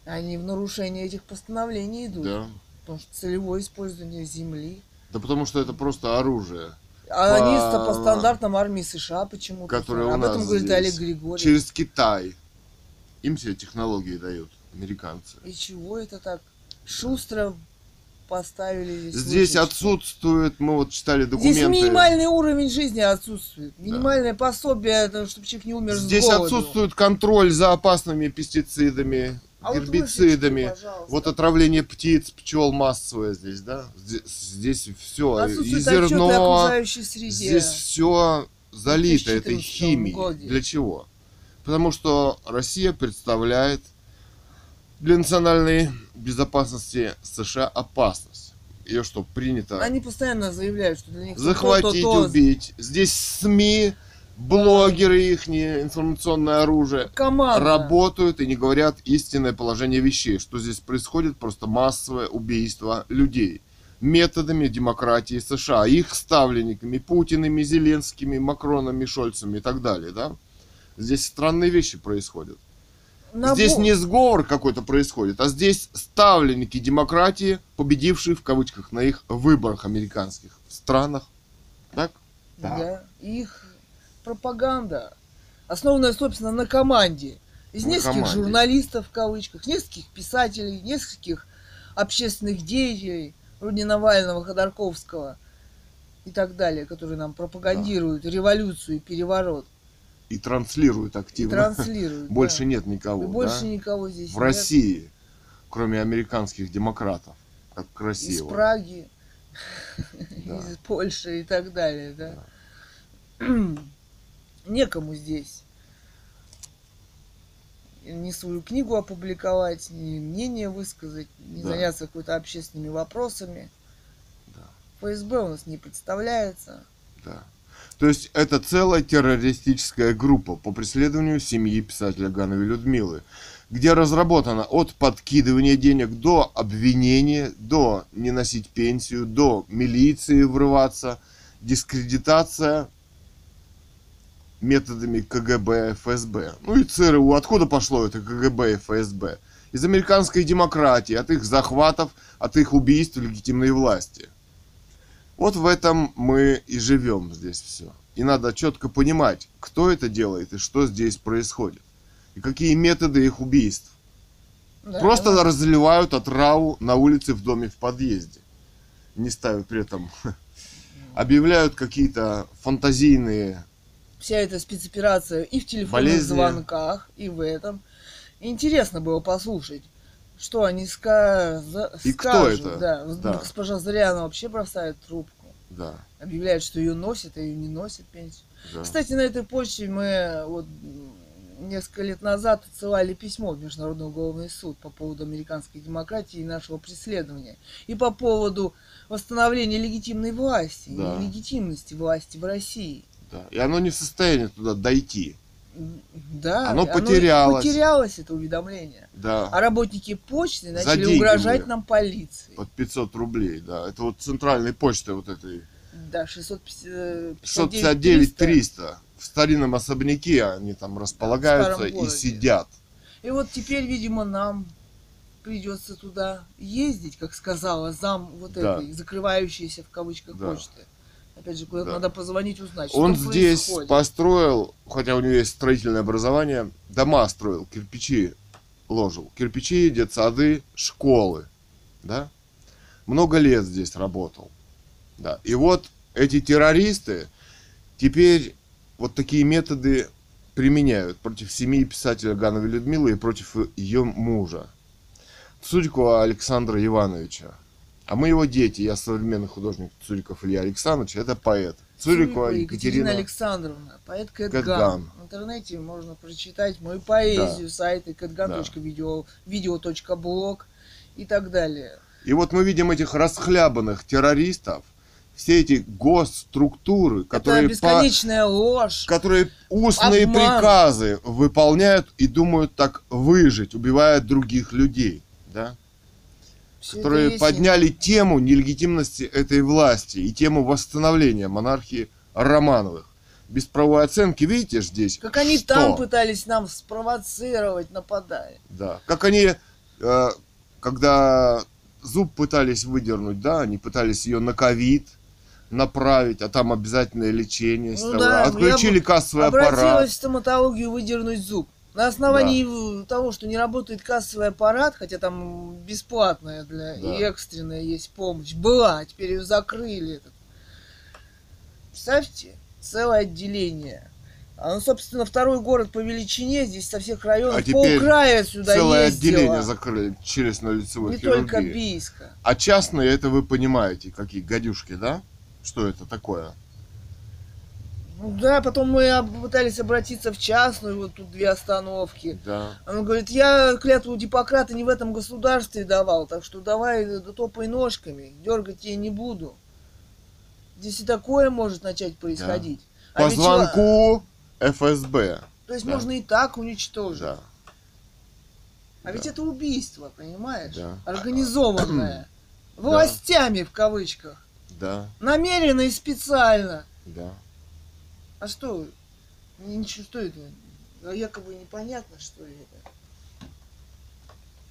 Они в нарушение этих постановлений идут. Да. Потому что целевое использование земли. Да потому что это просто оружие. А они по стандартам армии США почему-то. Об этом говорит Олег Григорьев. Через Китай. Им все технологии дают американцы. И чего это так? Шустро поставили здесь. Здесь отсутствует, мы вот читали документы. Здесь минимальный уровень жизни отсутствует. Минимальное пособие, чтобы человек не умер с голоду. Здесь отсутствует контроль за опасными пестицидами, гербицидами. Вот отравление птиц, пчел массовое здесь, да? Здесь все. И зерно, здесь все залито этой химией. Для чего? Потому что Россия представляет для национальной безопасности США опасность. Ее что, принято? Они постоянно заявляют, что для них... Захватить, убить. Здесь СМИ, блогеры, их информационное оружие работают и не говорят истинное положение вещей. Что здесь происходит? Просто массовое убийство людей. Методами демократии США. Их ставленниками, Путинами, Зеленскими, Макронами, Шольцами и так далее. Да? Здесь странные вещи происходят. Здесь не сговор какой-то происходит, а здесь ставленники демократии, победившие в кавычках на их выборах американских в странах. Так? Да. Да. Их пропаганда, основанная, собственно, на команде. Из нескольких журналистов в кавычках, нескольких писателей, нескольких общественных деятелей, вроде Навального, Ходорковского и так далее, которые нам пропагандируют революцию и переворот. И транслируют активно. И транслируют, больше нет никого. И больше никого здесь в России, кроме американских демократов. Как красиво. Из Праги, из Польши и так далее. Да? Да. Некому здесь ни свою книгу опубликовать, ни мнение высказать, ни заняться какими-то общественными вопросами. Да. ФСБ у нас не представляется. Да. То есть это целая террористическая группа по преследованию семьи писателя Гановой Людмилы, где разработано от подкидывания денег до обвинения, до не носить пенсию, до милиции врываться, дискредитация методами КГБ, ФСБ. Ну и ЦРУ. Откуда пошло это КГБ и ФСБ? Из американской демократии, от их захватов, от их убийств легитимной власти. Вот в этом мы и живем здесь все. И надо четко понимать, кто это делает и что здесь происходит. И какие методы их убийств. Да, просто да. Разливают отраву на улице, в доме, в подъезде. Не ставят при этом. Объявляют какие-то фантазийные... Вся эта спецоперация и в телефонных болезни. Звонках, и в этом. Интересно было послушать, что они скажут. И кто это? Да. Да. Госпожа Зырянова вообще бросает трубку. Да. Объявляет, что ее носит, а ее не носит пенсию. Да. Кстати, на этой почве мы вот несколько лет назад отсылали письмо в Международный уголовный суд по поводу американской демократии и нашего преследования. И по поводу восстановления легитимной власти, да. И легитимности власти в России. Да. И оно не в состоянии туда дойти. Да, оно потерялось. Потерялось это уведомление. Да. А работники почты начали угрожать нам полицией. Под 500 рублей, да. Это вот центральной почты вот этой. Да, 659-300. В старинном особняке они там располагаются, да, и сидят. И вот теперь, видимо, нам придется туда ездить, как сказала зам вот, да, этой, закрывающейся в кавычках, да, почты. Опять же, куда-то, да, надо позвонить, узнать, что он здесь происходит. Построил, хотя у него есть строительное образование, дома строил, кирпичи ложил. Кирпичи, детсады, школы. Да? Много лет здесь работал. Да. И вот эти террористы теперь вот такие методы применяют против семьи писателя Гановой Людмилы и против ее мужа, Цурикова Александра Ивановича. А мы его дети, я современный художник Цуриков Илья Александрович, это поэт. Цурикова Екатерина Александровна, поэт Кэт Ган. В интернете можно прочитать мою поэзию, да, сайты katgan.video.blog и так далее. И вот мы видим этих расхлябанных террористов, все эти госструктуры, которые, бесконечная ложь, которые устные обман. Приказы выполняют и думают так выжить, убивая других людей, да? Которые подняли тему нелегитимности этой власти и тему восстановления монархии Романовых. Без правовой оценки, видите здесь, как они что? Там пытались нам спровоцировать, нападая. Да, как они, когда зуб пытались выдернуть, да, они пытались ее на ковид направить, а там обязательное лечение. Ну да, отключили кассовый аппарат. Обратилась в стоматологию выдернуть зуб. На основании, да, того, что не работает кассовый аппарат, хотя там бесплатная для, да, и экстренная есть помощь, была, а теперь ее закрыли. Представьте, целое отделение. А, ну, собственно, второй город по величине, здесь со всех районов, а пол края сюда целое ездило. Отделение закрыли челюстно-лицевой хирургии. Не только Бийска. А частные, это вы понимаете, какие гадюшки, да? Что это такое? Да, потом мы пытались обратиться в частную, вот тут две остановки. Да. Он говорит, я клятву Гиппократа не в этом государстве давал, так что давай топай ножками, дергать я не буду. Здесь и такое может начать происходить. Да. А по звонку ФСБ. То есть, да, можно и так уничтожить. Да. А, да, ведь это убийство, понимаешь? Да. Организованное. Властями, да, в кавычках. Да. Намеренно и специально. Да. А что? Ничего, что это? Якобы непонятно, что это.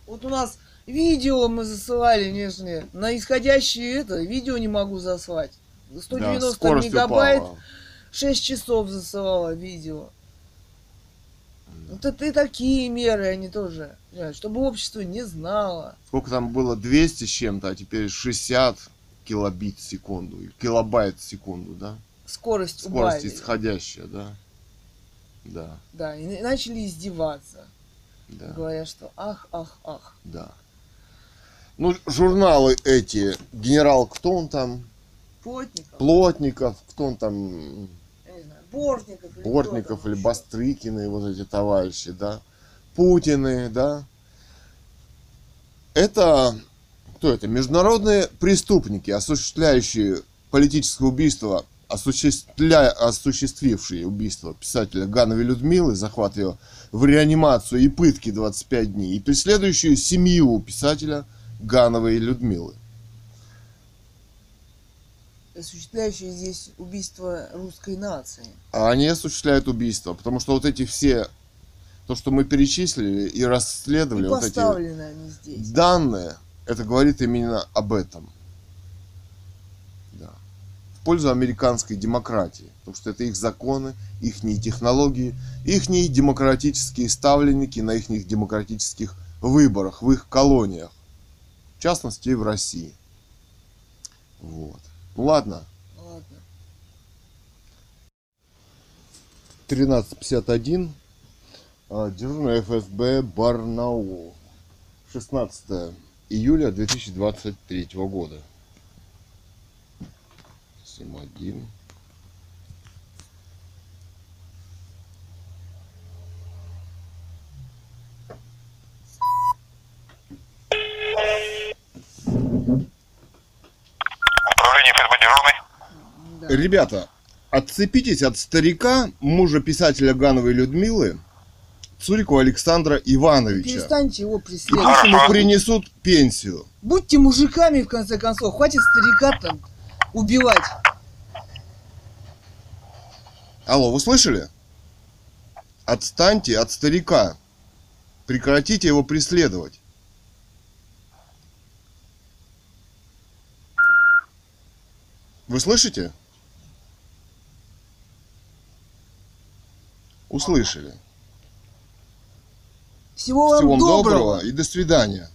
Вот у нас видео мы засылали нежные. На исходящее это видео не могу заслать. 190, да, мегабайт. Упала. 6 часов засылала видео. Да. Вот это и такие меры они тоже. Чтобы общество не знало. Сколько там было? 200 с чем-то, а теперь 60 килобит в секунду. Килобайт в секунду, да? Скорость убавили. Скорость исходящая, да. Да. Да, и начали издеваться. Да. Говоря, что ах, ах, ах. Да. Ну, журналы эти, генерал, кто он там? Плотников. Плотников, кто он там? Я не знаю, Бортников. Бортников или Бастрыкины, вот эти товарищи, да. Путины, да. Это, кто это? Международные преступники, осуществляющие политическое убийство, осуществившие убийство писателя Гановой Людмилы, захват ее в реанимацию и пытки 25 дней, и преследующую семью писателя Гановой Людмилы. Осуществляющие здесь убийство русской нации. А они осуществляют убийство, потому что вот эти все, то, что мы перечислили и расследовали, и вот эти они здесь. Данные, это говорит именно об этом. Да. пользу американской демократии, потому что это их законы, их технологии, их демократические ставленники на их демократических выборах, в их колониях, в частности и в России. Вот. Ну ладно. 13:51. Дежурная ФСБ Барнаул. 16 июля 2023 года. 7.1. Управление ФСБ дежурный. Да. Ребята, отцепитесь от старика, мужа писателя Гановой Людмилы, Цурикова Александра Ивановича. Перестаньте его преследовать. Пусть ему принесут пенсию. Будьте мужиками, в конце концов. Хватит старика там убивать. Алло, вы слышали? Отстаньте от старика. Прекратите его преследовать. Вы слышите? Услышали. Всего вам доброго и до свидания.